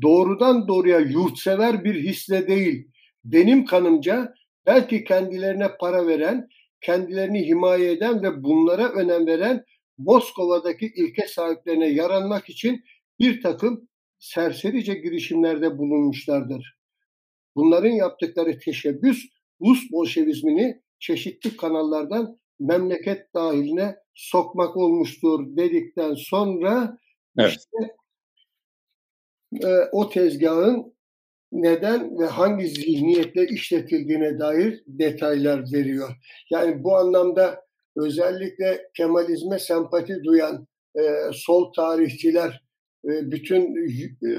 doğrudan doğruya yurtsever bir hisle değil, benim kanımca belki kendilerine para veren, kendilerini himaye eden ve bunlara önem veren Moskova'daki ilke sahiplerine yaranmak için bir takım serserice girişimlerde bulunmuşlardır. Bunların yaptıkları teşebbüs Rus Bolşevizmini çeşitli kanallardan memleket dahiline sokmak olmuştur dedikten sonra evet, işte o tezgahın neden ve hangi zihniyetle işletildiğine dair detaylar veriyor. Yani bu anlamda özellikle Kemalizme sempati duyan sol tarihçiler bütün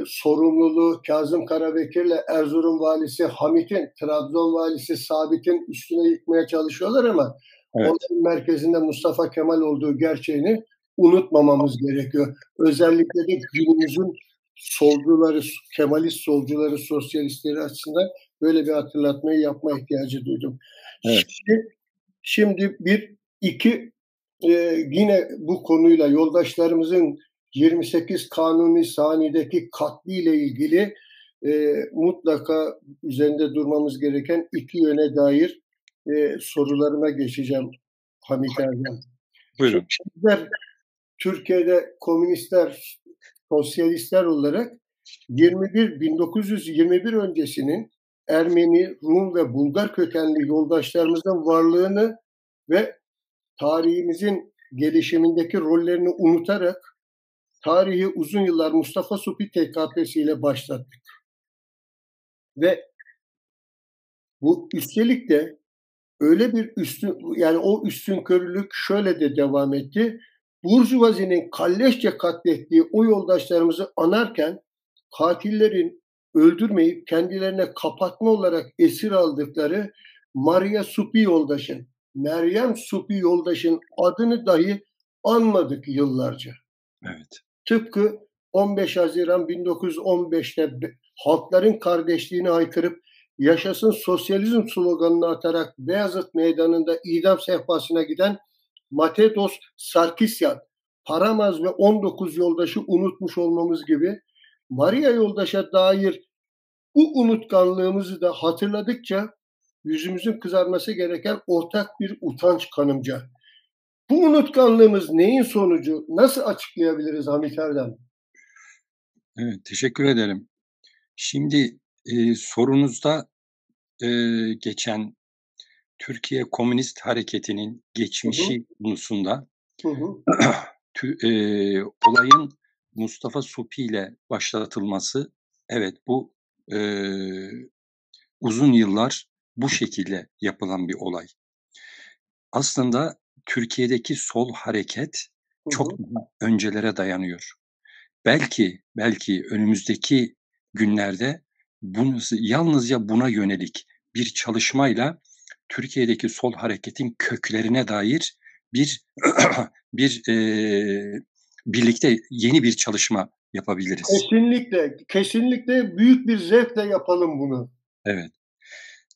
sorumluluğu Kazım Karabekir'le Erzurum valisi Hamit'in, Trabzon valisi Sabit'in üstüne yıkmaya çalışıyorlar ama evet, onun merkezinde Mustafa Kemal olduğu gerçeğini unutmamamız gerekiyor. Özellikle de günümüzün solcuları, Kemalist solcuları, sosyalistleri açısından böyle bir hatırlatmayı yapma ihtiyacı duydum. Evet. Şimdi yine bu konuyla yoldaşlarımızın 28 Kanuni Sani'deki katliyle ilgili mutlaka üzerinde durmamız gereken iki yöne dair sorularıma geçeceğim Hamit Ergen. Buyurun. Bizler Türkiye'de komünistler, sosyalistler olarak 1921 öncesinin Ermeni, Rum ve Bulgar kökenli yoldaşlarımızın varlığını ve tarihimizin gelişimindeki rollerini unutarak tarihi uzun yıllar Mustafa Supit TKP'si ile başlattık. Ve bu üstelik de öyle bir o üstünkörlük şöyle de devam etti. Burjuvazinin kalleşçe katlettiği o yoldaşlarımızı anarken katillerin öldürmeyip kendilerine kapatma olarak esir aldıkları Meryem Supit yoldaşın adını dahi anmadık yıllarca. Evet. Tıpkı 15 Haziran 1915'te halkların kardeşliğini haykırıp yaşasın sosyalizm sloganını atarak Beyazıt Meydanı'nda idam sehpasına giden Matedos Sarkisyan, Paramaz ve 19 yoldaşı unutmuş olmamız gibi Maria yoldaşa dair bu unutkanlığımızı da hatırladıkça yüzümüzün kızarması gereken ortak bir utanç kanımca. Bu unutkanlığımız neyin sonucu? Nasıl açıklayabiliriz Hamit Erdem? Evet, teşekkür ederim. Şimdi sorunuzda geçen Türkiye Komünist Hareketi'nin geçmişi konusunda olayın Mustafa Supi ile başlatılması, evet bu uzun yıllar bu şekilde yapılan bir olay. Aslında Türkiye'deki sol hareket çok öncelere dayanıyor. Belki önümüzdeki günlerde yalnızca buna yönelik bir çalışmayla Türkiye'deki sol hareketin köklerine dair birlikte yeni bir çalışma yapabiliriz. Kesinlikle büyük bir zevkle yapalım bunu. Evet.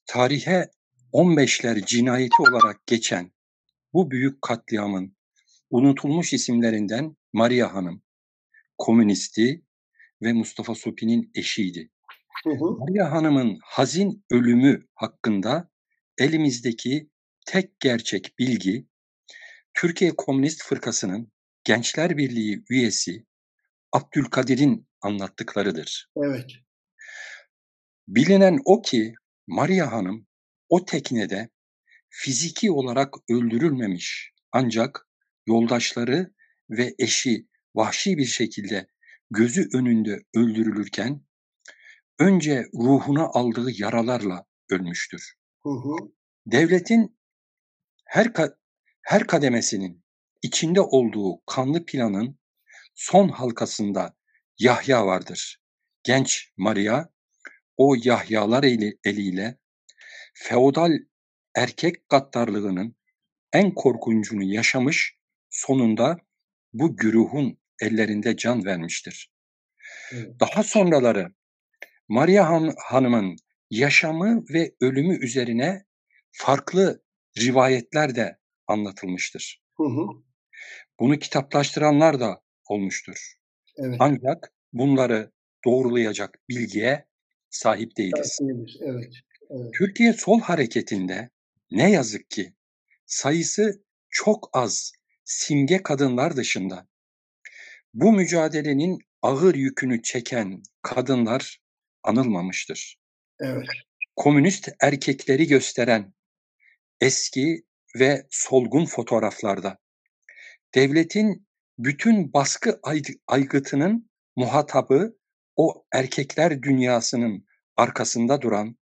Tarihe 15'ler cinayeti olarak geçen bu büyük katliamın unutulmuş isimlerinden Maria Hanım, komünisti ve Mustafa Supi'nin eşiydi. Maria Hanım'ın hazin ölümü hakkında elimizdeki tek gerçek bilgi, Türkiye Komünist Fırkası'nın Gençler Birliği üyesi Abdülkadir'in anlattıklarıdır. Evet. Bilinen o ki Maria Hanım o teknede fiziki olarak öldürülmemiş, ancak yoldaşları ve eşi vahşi bir şekilde gözü önünde öldürülürken önce ruhuna aldığı yaralarla ölmüştür. Devletin her kademesinin içinde olduğu kanlı planın son halkasında Yahya vardır. Genç Maria o Yahyalar eliyle feodal erkek gaddarlığının en korkuncunu yaşamış, sonunda bu güruhun ellerinde can vermiştir. Evet. Daha sonraları Maria Hanım'ın yaşamı ve ölümü üzerine farklı rivayetler de anlatılmıştır. Bunu kitaplaştıranlar da olmuştur. Evet. Ancak bunları doğrulayacak bilgiye sahip değiliz. Evet. Evet. Türkiye Sol Hareketi'nde ne yazık ki sayısı çok az simge kadınlar dışında bu mücadelenin ağır yükünü çeken kadınlar anılmamıştır. Evet. Komünist erkekleri gösteren eski ve solgun fotoğraflarda devletin bütün baskı aygıtının muhatabı o erkekler dünyasının arkasında duran,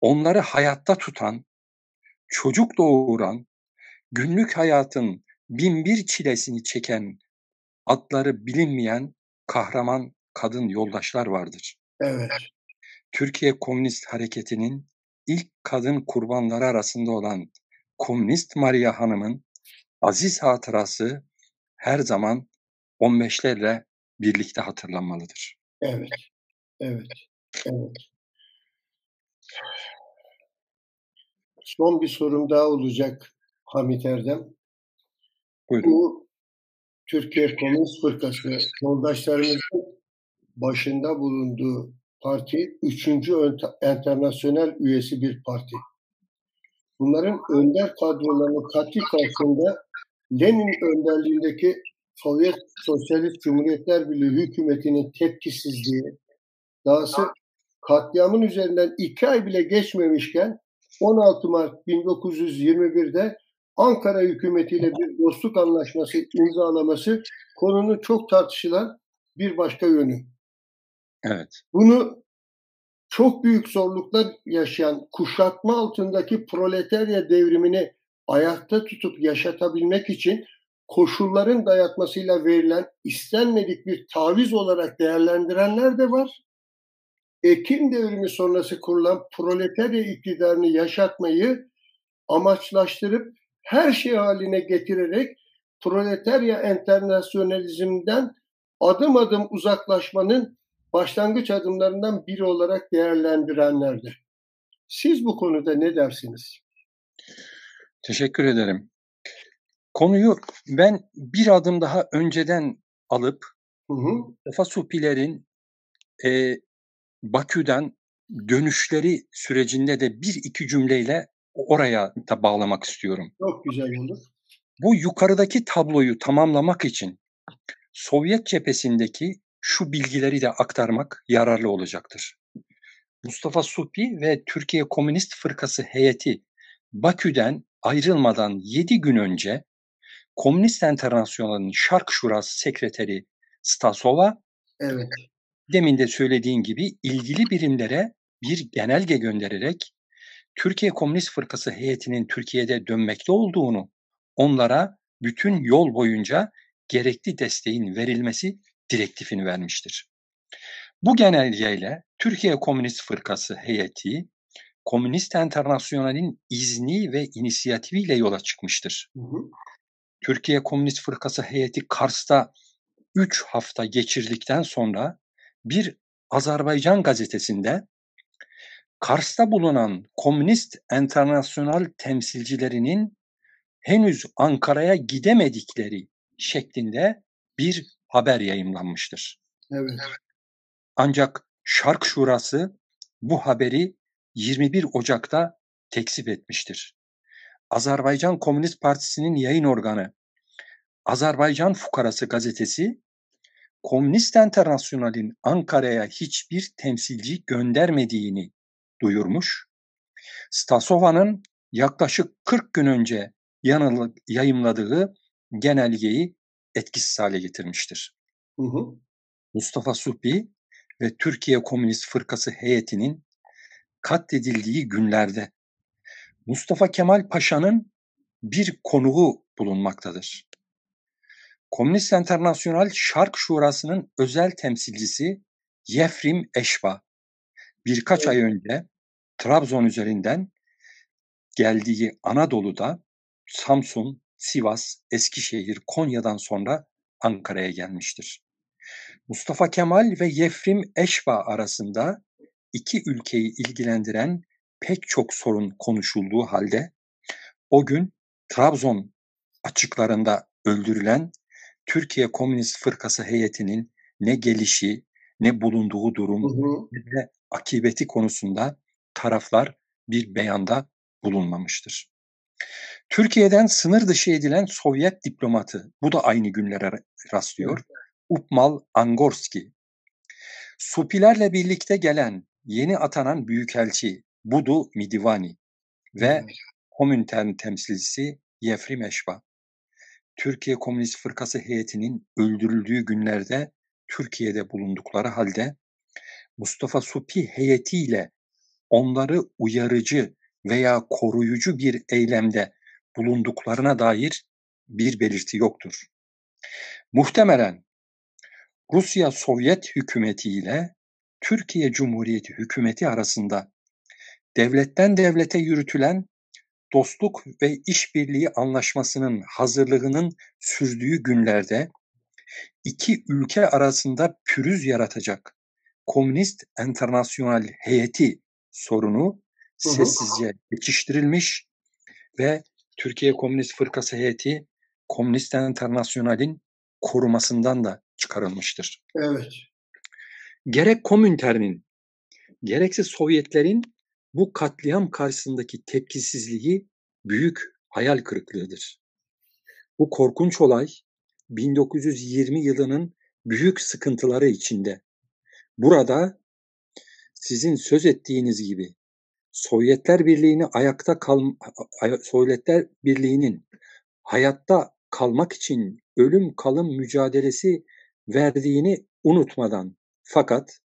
onları hayatta tutan, çocuk doğuran, günlük hayatın binbir çilesini çeken, adları bilinmeyen kahraman kadın yoldaşlar vardır. Evet. Türkiye Komünist Hareketi'nin ilk kadın kurbanları arasında olan Komünist Maria Hanım'ın aziz hatırası her zaman 15'lerle birlikte hatırlanmalıdır. Evet, evet, evet. Son bir sorum daha olacak Hamit Erdem. Buyurun. Bu Türkiye Komünist Fırkası yoldaşlarımızın başında bulunduğu parti 3. Enternasyonel üyesi bir parti. Bunların önder kadrolarının katli karşısında Lenin önderliğindeki Sovyet Sosyalist Cumhuriyetler Birliği hükümetinin tepkisizliği, dahası katliamın üzerinden 2 ay bile geçmemişken 16 Mart 1921'de Ankara hükümetiyle bir dostluk anlaşması imzalaması konunun çok tartışılan bir başka yönü. Evet. Bunu çok büyük zorluklar yaşayan kuşatma altındaki proletarya devrimini ayakta tutup yaşatabilmek için koşulların dayatmasıyla verilen istenmedik bir taviz olarak değerlendirenler de var. Ekim devrimi sonrası kurulan proletarya iktidarını yaşatmayı amaçlaştırıp her şey haline getirerek proletarya enternasyonalizmden adım adım uzaklaşmanın başlangıç adımlarından biri olarak değerlendirenlerdi. Siz bu konuda ne dersiniz? Teşekkür ederim. Konuyu ben bir adım daha önceden alıp Mustafa Supilerin Bakü'den dönüşleri sürecinde de bir iki cümleyle oraya da bağlamak istiyorum. Çok güzel olur. Bu yukarıdaki tabloyu tamamlamak için Sovyet cephesindeki şu bilgileri de aktarmak yararlı olacaktır. Mustafa Suphi ve Türkiye Komünist Fırkası heyeti Bakü'den ayrılmadan 7 gün önce Komünist Enternasyonal'ın Şark Şurası Sekreteri Stasova, evet, demin de söylediğin gibi ilgili birimlere bir genelge göndererek Türkiye Komünist Fırkası heyetinin Türkiye'de dönmekte olduğunu, onlara bütün yol boyunca gerekli desteğin verilmesi direktifini vermiştir. Bu genelgeyle Türkiye Komünist Fırkası heyeti Komünist Enternasyonal'in izni ve inisiyatifiyle yola çıkmıştır. Hı hı. Türkiye Komünist Fırkası heyeti Kars'ta 3 hafta geçirdikten sonra bir Azerbaycan gazetesinde Kars'ta bulunan Komünist Enternasyonal temsilcilerinin henüz Ankara'ya gidemedikleri şeklinde bir haber yayımlanmıştır. Evet. Ancak Şark Şurası bu haberi 21 Ocak'ta tekzip etmiştir. Azerbaycan Komünist Partisi'nin yayın organı Azerbaycan Fukarası gazetesi, Komünist Enternasyonal'in Ankara'ya hiçbir temsilci göndermediğini duyurmuş. Stasova'nın yaklaşık 40 gün önce yayımladığı genelgeyi etkisiz hale getirmiştir. Hı hı. Mustafa Suphi ve Türkiye Komünist Fırkası heyetinin katledildiği günlerde Mustafa Kemal Paşa'nın bir konuğu bulunmaktadır. Komünist Enternasyonal Şark Şurası'nın özel temsilcisi Yefrim Eşba birkaç ay önce Trabzon üzerinden geldiği Anadolu'da Samsun, Sivas, Eskişehir, Konya'dan sonra Ankara'ya gelmiştir. Mustafa Kemal ve Yefrim Eşba arasında iki ülkeyi ilgilendiren pek çok sorun konuşulduğu halde o gün Trabzon açıklarında öldürülen Türkiye Komünist Fırkası heyetinin ne gelişi, ne bulunduğu durum, ne akıbeti konusunda taraflar bir beyanda bulunmamıştır. Türkiye'den sınır dışı edilen Sovyet diplomatı, bu da aynı günlere rastlıyor, Upmal Angorski. Supilerle birlikte gelen, yeni atanan Büyükelçi Budu Midivani ve Komintern temsilcisi Yefrim Eşba, Türkiye Komünist Fırkası heyetinin öldürüldüğü günlerde Türkiye'de bulundukları halde Mustafa Suphi heyetiyle onları uyarıcı veya koruyucu bir eylemde bulunduklarına dair bir belirti yoktur. Muhtemelen Rusya-Sovyet hükümeti ile Türkiye Cumhuriyeti hükümeti arasında devletten devlete yürütülen dostluk ve işbirliği anlaşmasının hazırlığının sürdüğü günlerde iki ülke arasında pürüz yaratacak Komünist Enternasyonal heyeti sorunu sessizce geçiştirilmiş ve Türkiye Komünist Fırkası heyeti Komünist Enternasyonal'in korumasından da çıkarılmıştır. Evet. Gerek Komintern'in, gerekse Sovyetlerin bu katliam karşısındaki tepkisizliği büyük hayal kırıklığıdır. Bu korkunç olay 1920 yılının büyük sıkıntıları içinde. Burada sizin söz ettiğiniz gibi Sovyetler Birliği'nin hayatta kalmak için ölüm kalım mücadelesi verdiğini unutmadan, fakat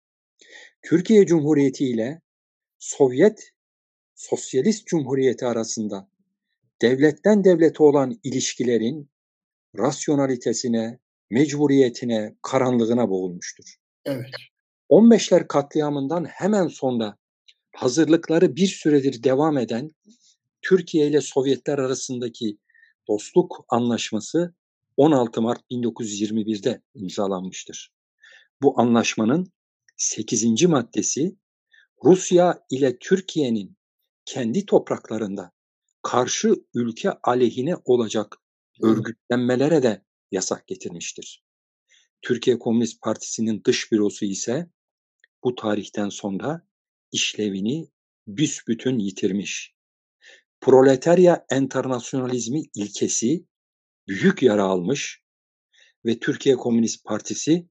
Türkiye Cumhuriyeti ile Sovyet Sosyalist Cumhuriyeti arasında devletten devlete olan ilişkilerin rasyonalitesine, mecburiyetine, karanlığına boğulmuştur. Evet. 15'ler katliamından hemen sonra hazırlıkları bir süredir devam eden Türkiye ile Sovyetler arasındaki dostluk anlaşması 16 Mart 1921'de imzalanmıştır. Bu anlaşmanın 8. maddesi Rusya ile Türkiye'nin kendi topraklarında karşı ülke aleyhine olacak örgütlenmelere de yasak getirmiştir. Türkiye Komünist Partisi'nin dış bürosu ise bu tarihten sonra işlevini büsbütün yitirmiş. Proletarya enternasyonalizmi ilkesi büyük yara almış ve Türkiye Komünist Partisi,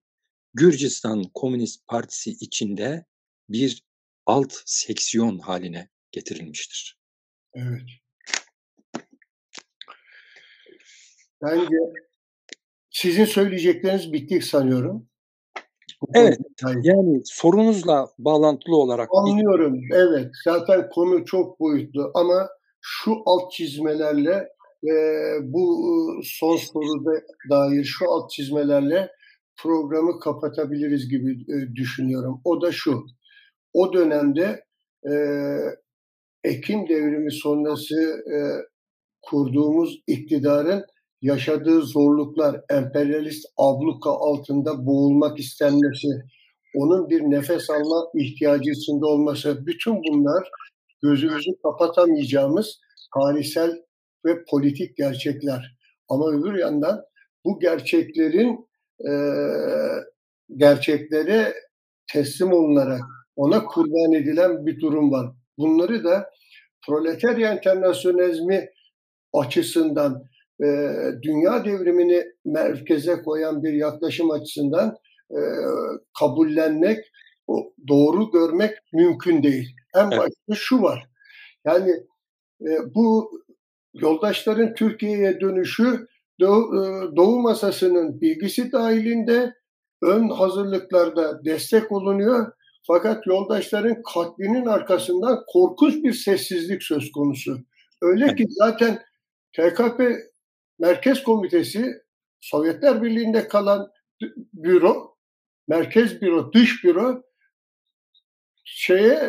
Gürcistan Komünist Partisi içinde bir alt seksiyon haline getirilmiştir. Evet. Bence sizin söyleyecekleriniz bitti sanıyorum. Evet, yani sorunuzla bağlantılı olarak. Anlıyorum, evet. Zaten konu çok boyutlu ama şu alt çizmelerle bu son soruda dair şu alt çizmelerle programı kapatabiliriz gibi düşünüyorum. O da şu, o dönemde Ekim devrimi sonrası kurduğumuz iktidarın yaşadığı zorluklar, emperyalist abluka altında boğulmak istenmesi, onun bir nefes alma ihtiyacı içinde olması, bütün bunlar gözümüzü kapatamayacağımız tarihsel ve politik gerçekler. Ama öbür yandan bu gerçeklerin gerçeklere teslim olunarak ona kurban edilen bir durum var. Bunları da proletarya internasyonalizmi açısından, dünya devrimini merkeze koyan bir yaklaşım açısından kabullenmek, doğru görmek mümkün değil. En başta şu var, yani bu yoldaşların Türkiye'ye dönüşü Doğu Masası'nın bilgisi dahilinde ön hazırlıklarda destek olunuyor. Fakat yoldaşların katlinin arkasından korkunç bir sessizlik söz konusu. Öyle ki zaten TKP Merkez Komitesi, Sovyetler Birliği'nde kalan büro, merkez büro, dış büro,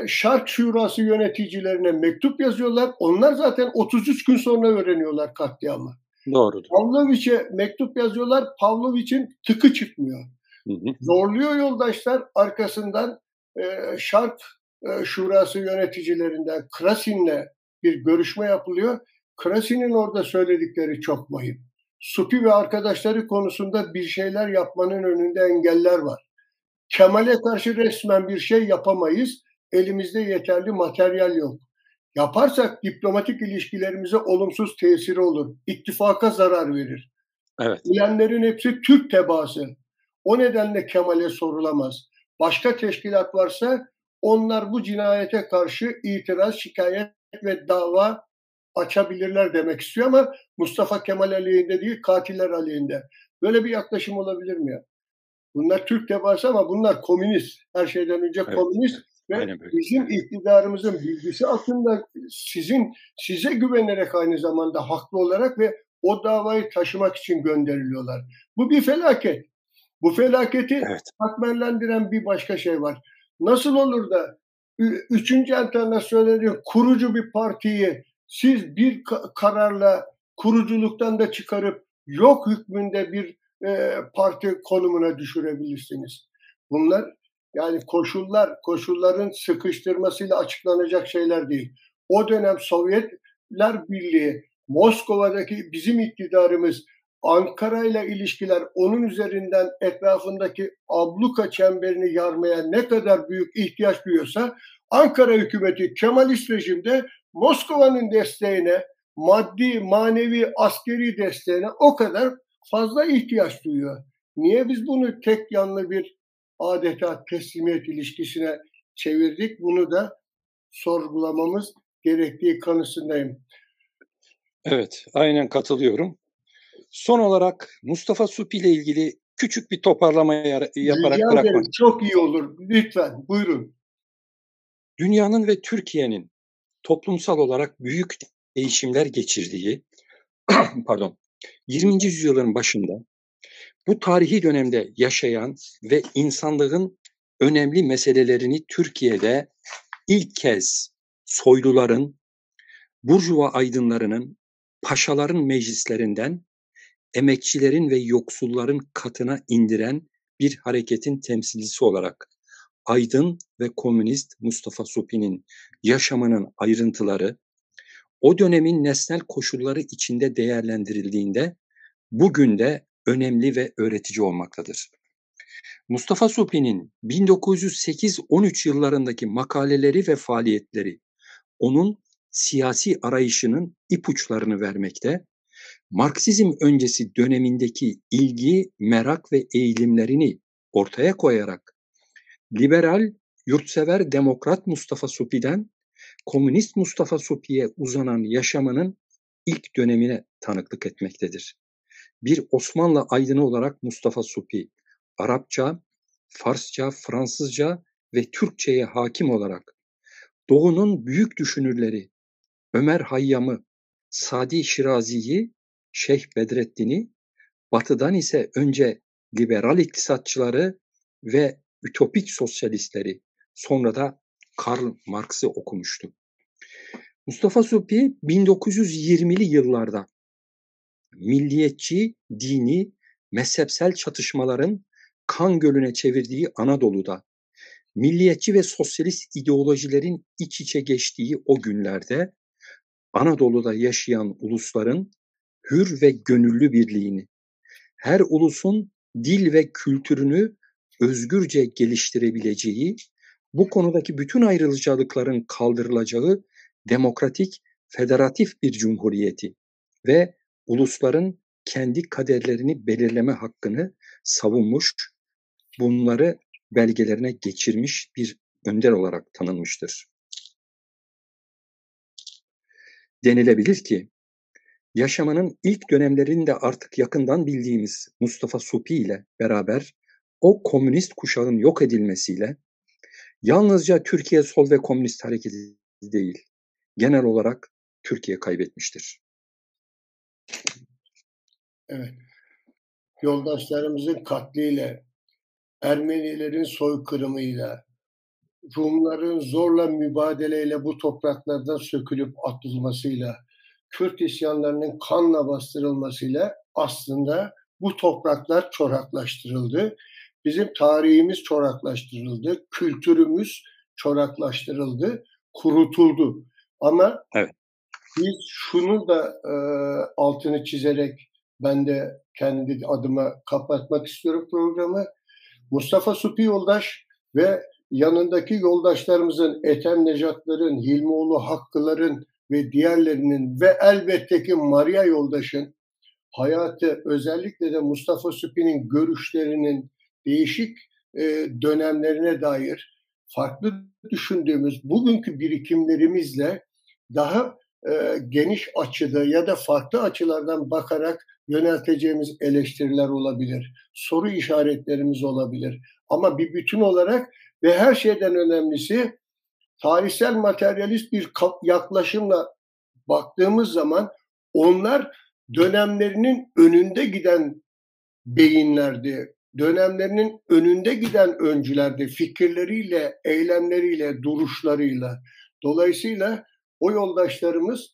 Şark Şurası yöneticilerine mektup yazıyorlar. Onlar zaten 33 gün sonra öğreniyorlar katliamı. Doğrudur. Pavloviç'e mektup yazıyorlar. Pavloviç'in tıkı çıkmıyor. Hı hı. Zorluyor yoldaşlar arkasından Şark Şurası yöneticilerinden Krasin'le bir görüşme yapılıyor. Krasin'in orada söyledikleri çok vahim. Supi ve arkadaşları konusunda bir şeyler yapmanın önünde engeller var. Kemal'e karşı resmen bir şey yapamayız. Elimizde yeterli materyal yok. Yaparsak diplomatik ilişkilerimize olumsuz tesiri olur. İttifaka zarar verir. Evet. Bilenlerin hepsi Türk tebaası. O nedenle Kemal'e sorulamaz. Başka teşkilat varsa onlar bu cinayete karşı itiraz, şikayet ve dava açabilirler demek istiyor ama Mustafa Kemal aleyhinde değil, katiller aleyhinde. Böyle bir yaklaşım olabilir mi ya? Bunlar Türk tebaası ama bunlar komünist. Her şeyden önce komünist. Evet. Ve bizim iktidarımızın bilgisi altında size güvenerek aynı zamanda haklı olarak ve o davayı taşımak için gönderiliyorlar. Bu bir felaket. Bu felaketi katmerlendiren bir başka şey var. Nasıl olur da 3. Enternasyonel'in kurucu bir partiyi siz bir kararla kuruculuktan da çıkarıp yok hükmünde bir parti konumuna düşürebilirsiniz. Bunlar yani koşulların sıkıştırmasıyla açıklanacak şeyler değil. O dönem Sovyetler Birliği, Moskova'daki bizim iktidarımız, Ankara'yla ilişkiler, onun üzerinden etrafındaki abluka çemberini yarmaya ne kadar büyük ihtiyaç duyuyorsa Ankara hükümeti Kemalist rejimde Moskova'nın desteğine, maddi, manevi, askeri desteğine o kadar fazla ihtiyaç duyuyor. Niye biz bunu tek yanlı bir adeta teslimiyet ilişkisine çevirdik? Bunu da sorgulamamız gerektiği kanısındayım. Evet, aynen katılıyorum. Son olarak Mustafa Supi ile ilgili küçük bir toparlama yaparak bırakmak. Çok iyi olur. Lütfen, buyurun. Dünyanın ve Türkiye'nin toplumsal olarak büyük değişimler geçirdiği 20. yüzyılın başında bu tarihi dönemde yaşayan ve insanlığın önemli meselelerini Türkiye'de ilk kez soyluların, burjuva aydınlarının, paşaların meclislerinden emekçilerin ve yoksulların katına indiren bir hareketin temsilcisi olarak aydın ve komünist Mustafa Supi'nin yaşamının ayrıntıları o dönemin nesnel koşulları içinde değerlendirildiğinde bugün de önemli ve öğretici olmaktadır. Mustafa Supi'nin 1908-13 yıllarındaki makaleleri ve faaliyetleri onun siyasi arayışının ipuçlarını vermekte, Marksizm öncesi dönemindeki ilgi, merak ve eğilimlerini ortaya koyarak liberal, yurtsever demokrat Mustafa Supi'den komünist Mustafa Supi'ye uzanan yaşamının ilk dönemine tanıklık etmektedir. Bir Osmanlı aydını olarak Mustafa Supi, Arapça, Farsça, Fransızca ve Türkçe'ye hakim olarak Doğu'nun büyük düşünürleri Ömer Hayyam'ı, Sadi Şirazi'yi, Şeyh Bedreddin'i, Batı'dan ise önce liberal iktisatçıları ve ütopik sosyalistleri, sonra da Karl Marx'ı okumuştu. Mustafa Supi 1920'li yıllarda milliyetçi, dini, mezhepsel çatışmaların kan gölüne çevirdiği Anadolu'da, milliyetçi ve sosyalist ideolojilerin iç içe geçtiği o günlerde Anadolu'da yaşayan ulusların hür ve gönüllü birliğini, her ulusun dil ve kültürünü özgürce geliştirebileceği, bu konudaki bütün ayrıcalıkların kaldırılacağı demokratik, federatif bir cumhuriyeti ve ulusların kendi kaderlerini belirleme hakkını savunmuş, bunları belgelerine geçirmiş bir önder olarak tanınmıştır. Denilebilir ki, yaşamının ilk dönemlerinde artık yakından bildiğimiz Mustafa Supi ile beraber o komünist kuşağın yok edilmesiyle yalnızca Türkiye Sol ve Komünist Hareketi değil, genel olarak Türkiye kaybetmiştir. Evet, yoldaşlarımızın katliyle, Ermenilerin soykırımıyla, Rumların zorla mübadeleyle bu topraklardan sökülüp atılmasıyla, Kürt isyanlarının kanla bastırılmasıyla aslında bu topraklar çoraklaştırıldı. Bizim tarihimiz çoraklaştırıldı, kültürümüz çoraklaştırıldı, kurutuldu. Ama evet, biz şunu da altını çizerek ben de kendi adıma kapatmak istiyorum programı. Mustafa Supi yoldaş ve yanındaki yoldaşlarımızın, Ethem Necatların, Hilmioğlu Hakkıların ve diğerlerinin ve elbette ki Maria yoldaşın hayatı, özellikle de Mustafa Supi'nin görüşlerinin değişik dönemlerine dair farklı düşündüğümüz bugünkü birikimlerimizle daha geniş açıda ya da farklı açılardan bakarak yönelteceğimiz eleştiriler olabilir. Soru işaretlerimiz olabilir. Ama bir bütün olarak ve her şeyden önemlisi tarihsel materyalist bir yaklaşımla baktığımız zaman onlar dönemlerinin önünde giden beyinlerdi. Dönemlerinin önünde giden öncülerdi. Fikirleriyle, eylemleriyle, duruşlarıyla. Dolayısıyla o yoldaşlarımız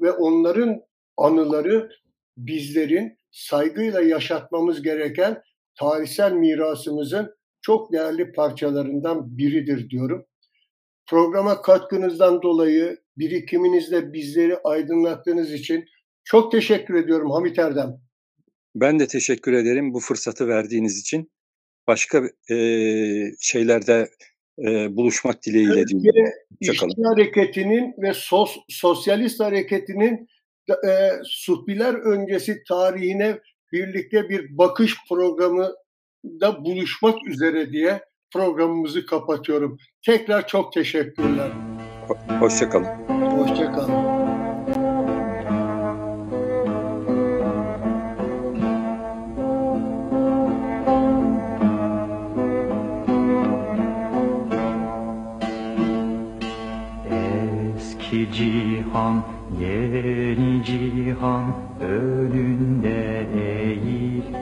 ve onların anıları bizlerin saygıyla yaşatmamız gereken tarihsel mirasımızın çok değerli parçalarından biridir diyorum. Programa katkınızdan dolayı, birikiminizle bizleri aydınlattığınız için çok teşekkür ediyorum Hamit Erdem. Ben de teşekkür ederim bu fırsatı verdiğiniz için. Başka şeylerde buluşmak dileğiyle. Türkiye İşçi Hareketi'nin ve Sosyalist Hareketi'nin Supiler öncesi tarihine birlikte bir bakış programında buluşmak üzere diye programımızı kapatıyorum. Tekrar çok teşekkürler. Hoşçakalın. Hoşçakalın. Cihan, yeni cihan önünde eğil.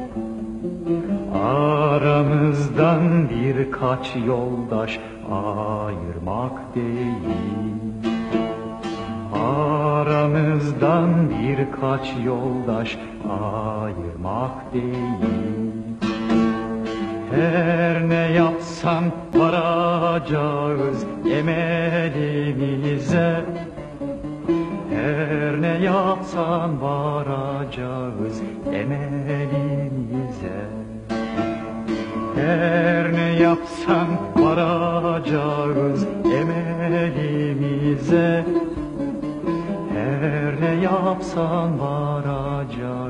Aramızdan birkaç yoldaş ayırmak değil. Aramızdan birkaç yoldaş ayırmak değil. Her ne yapsan varacağız emelimize. Her ne yapsan varacağız emelimize. Her ne yapsan varacağız emelimize. Her ne yapsan varacağım.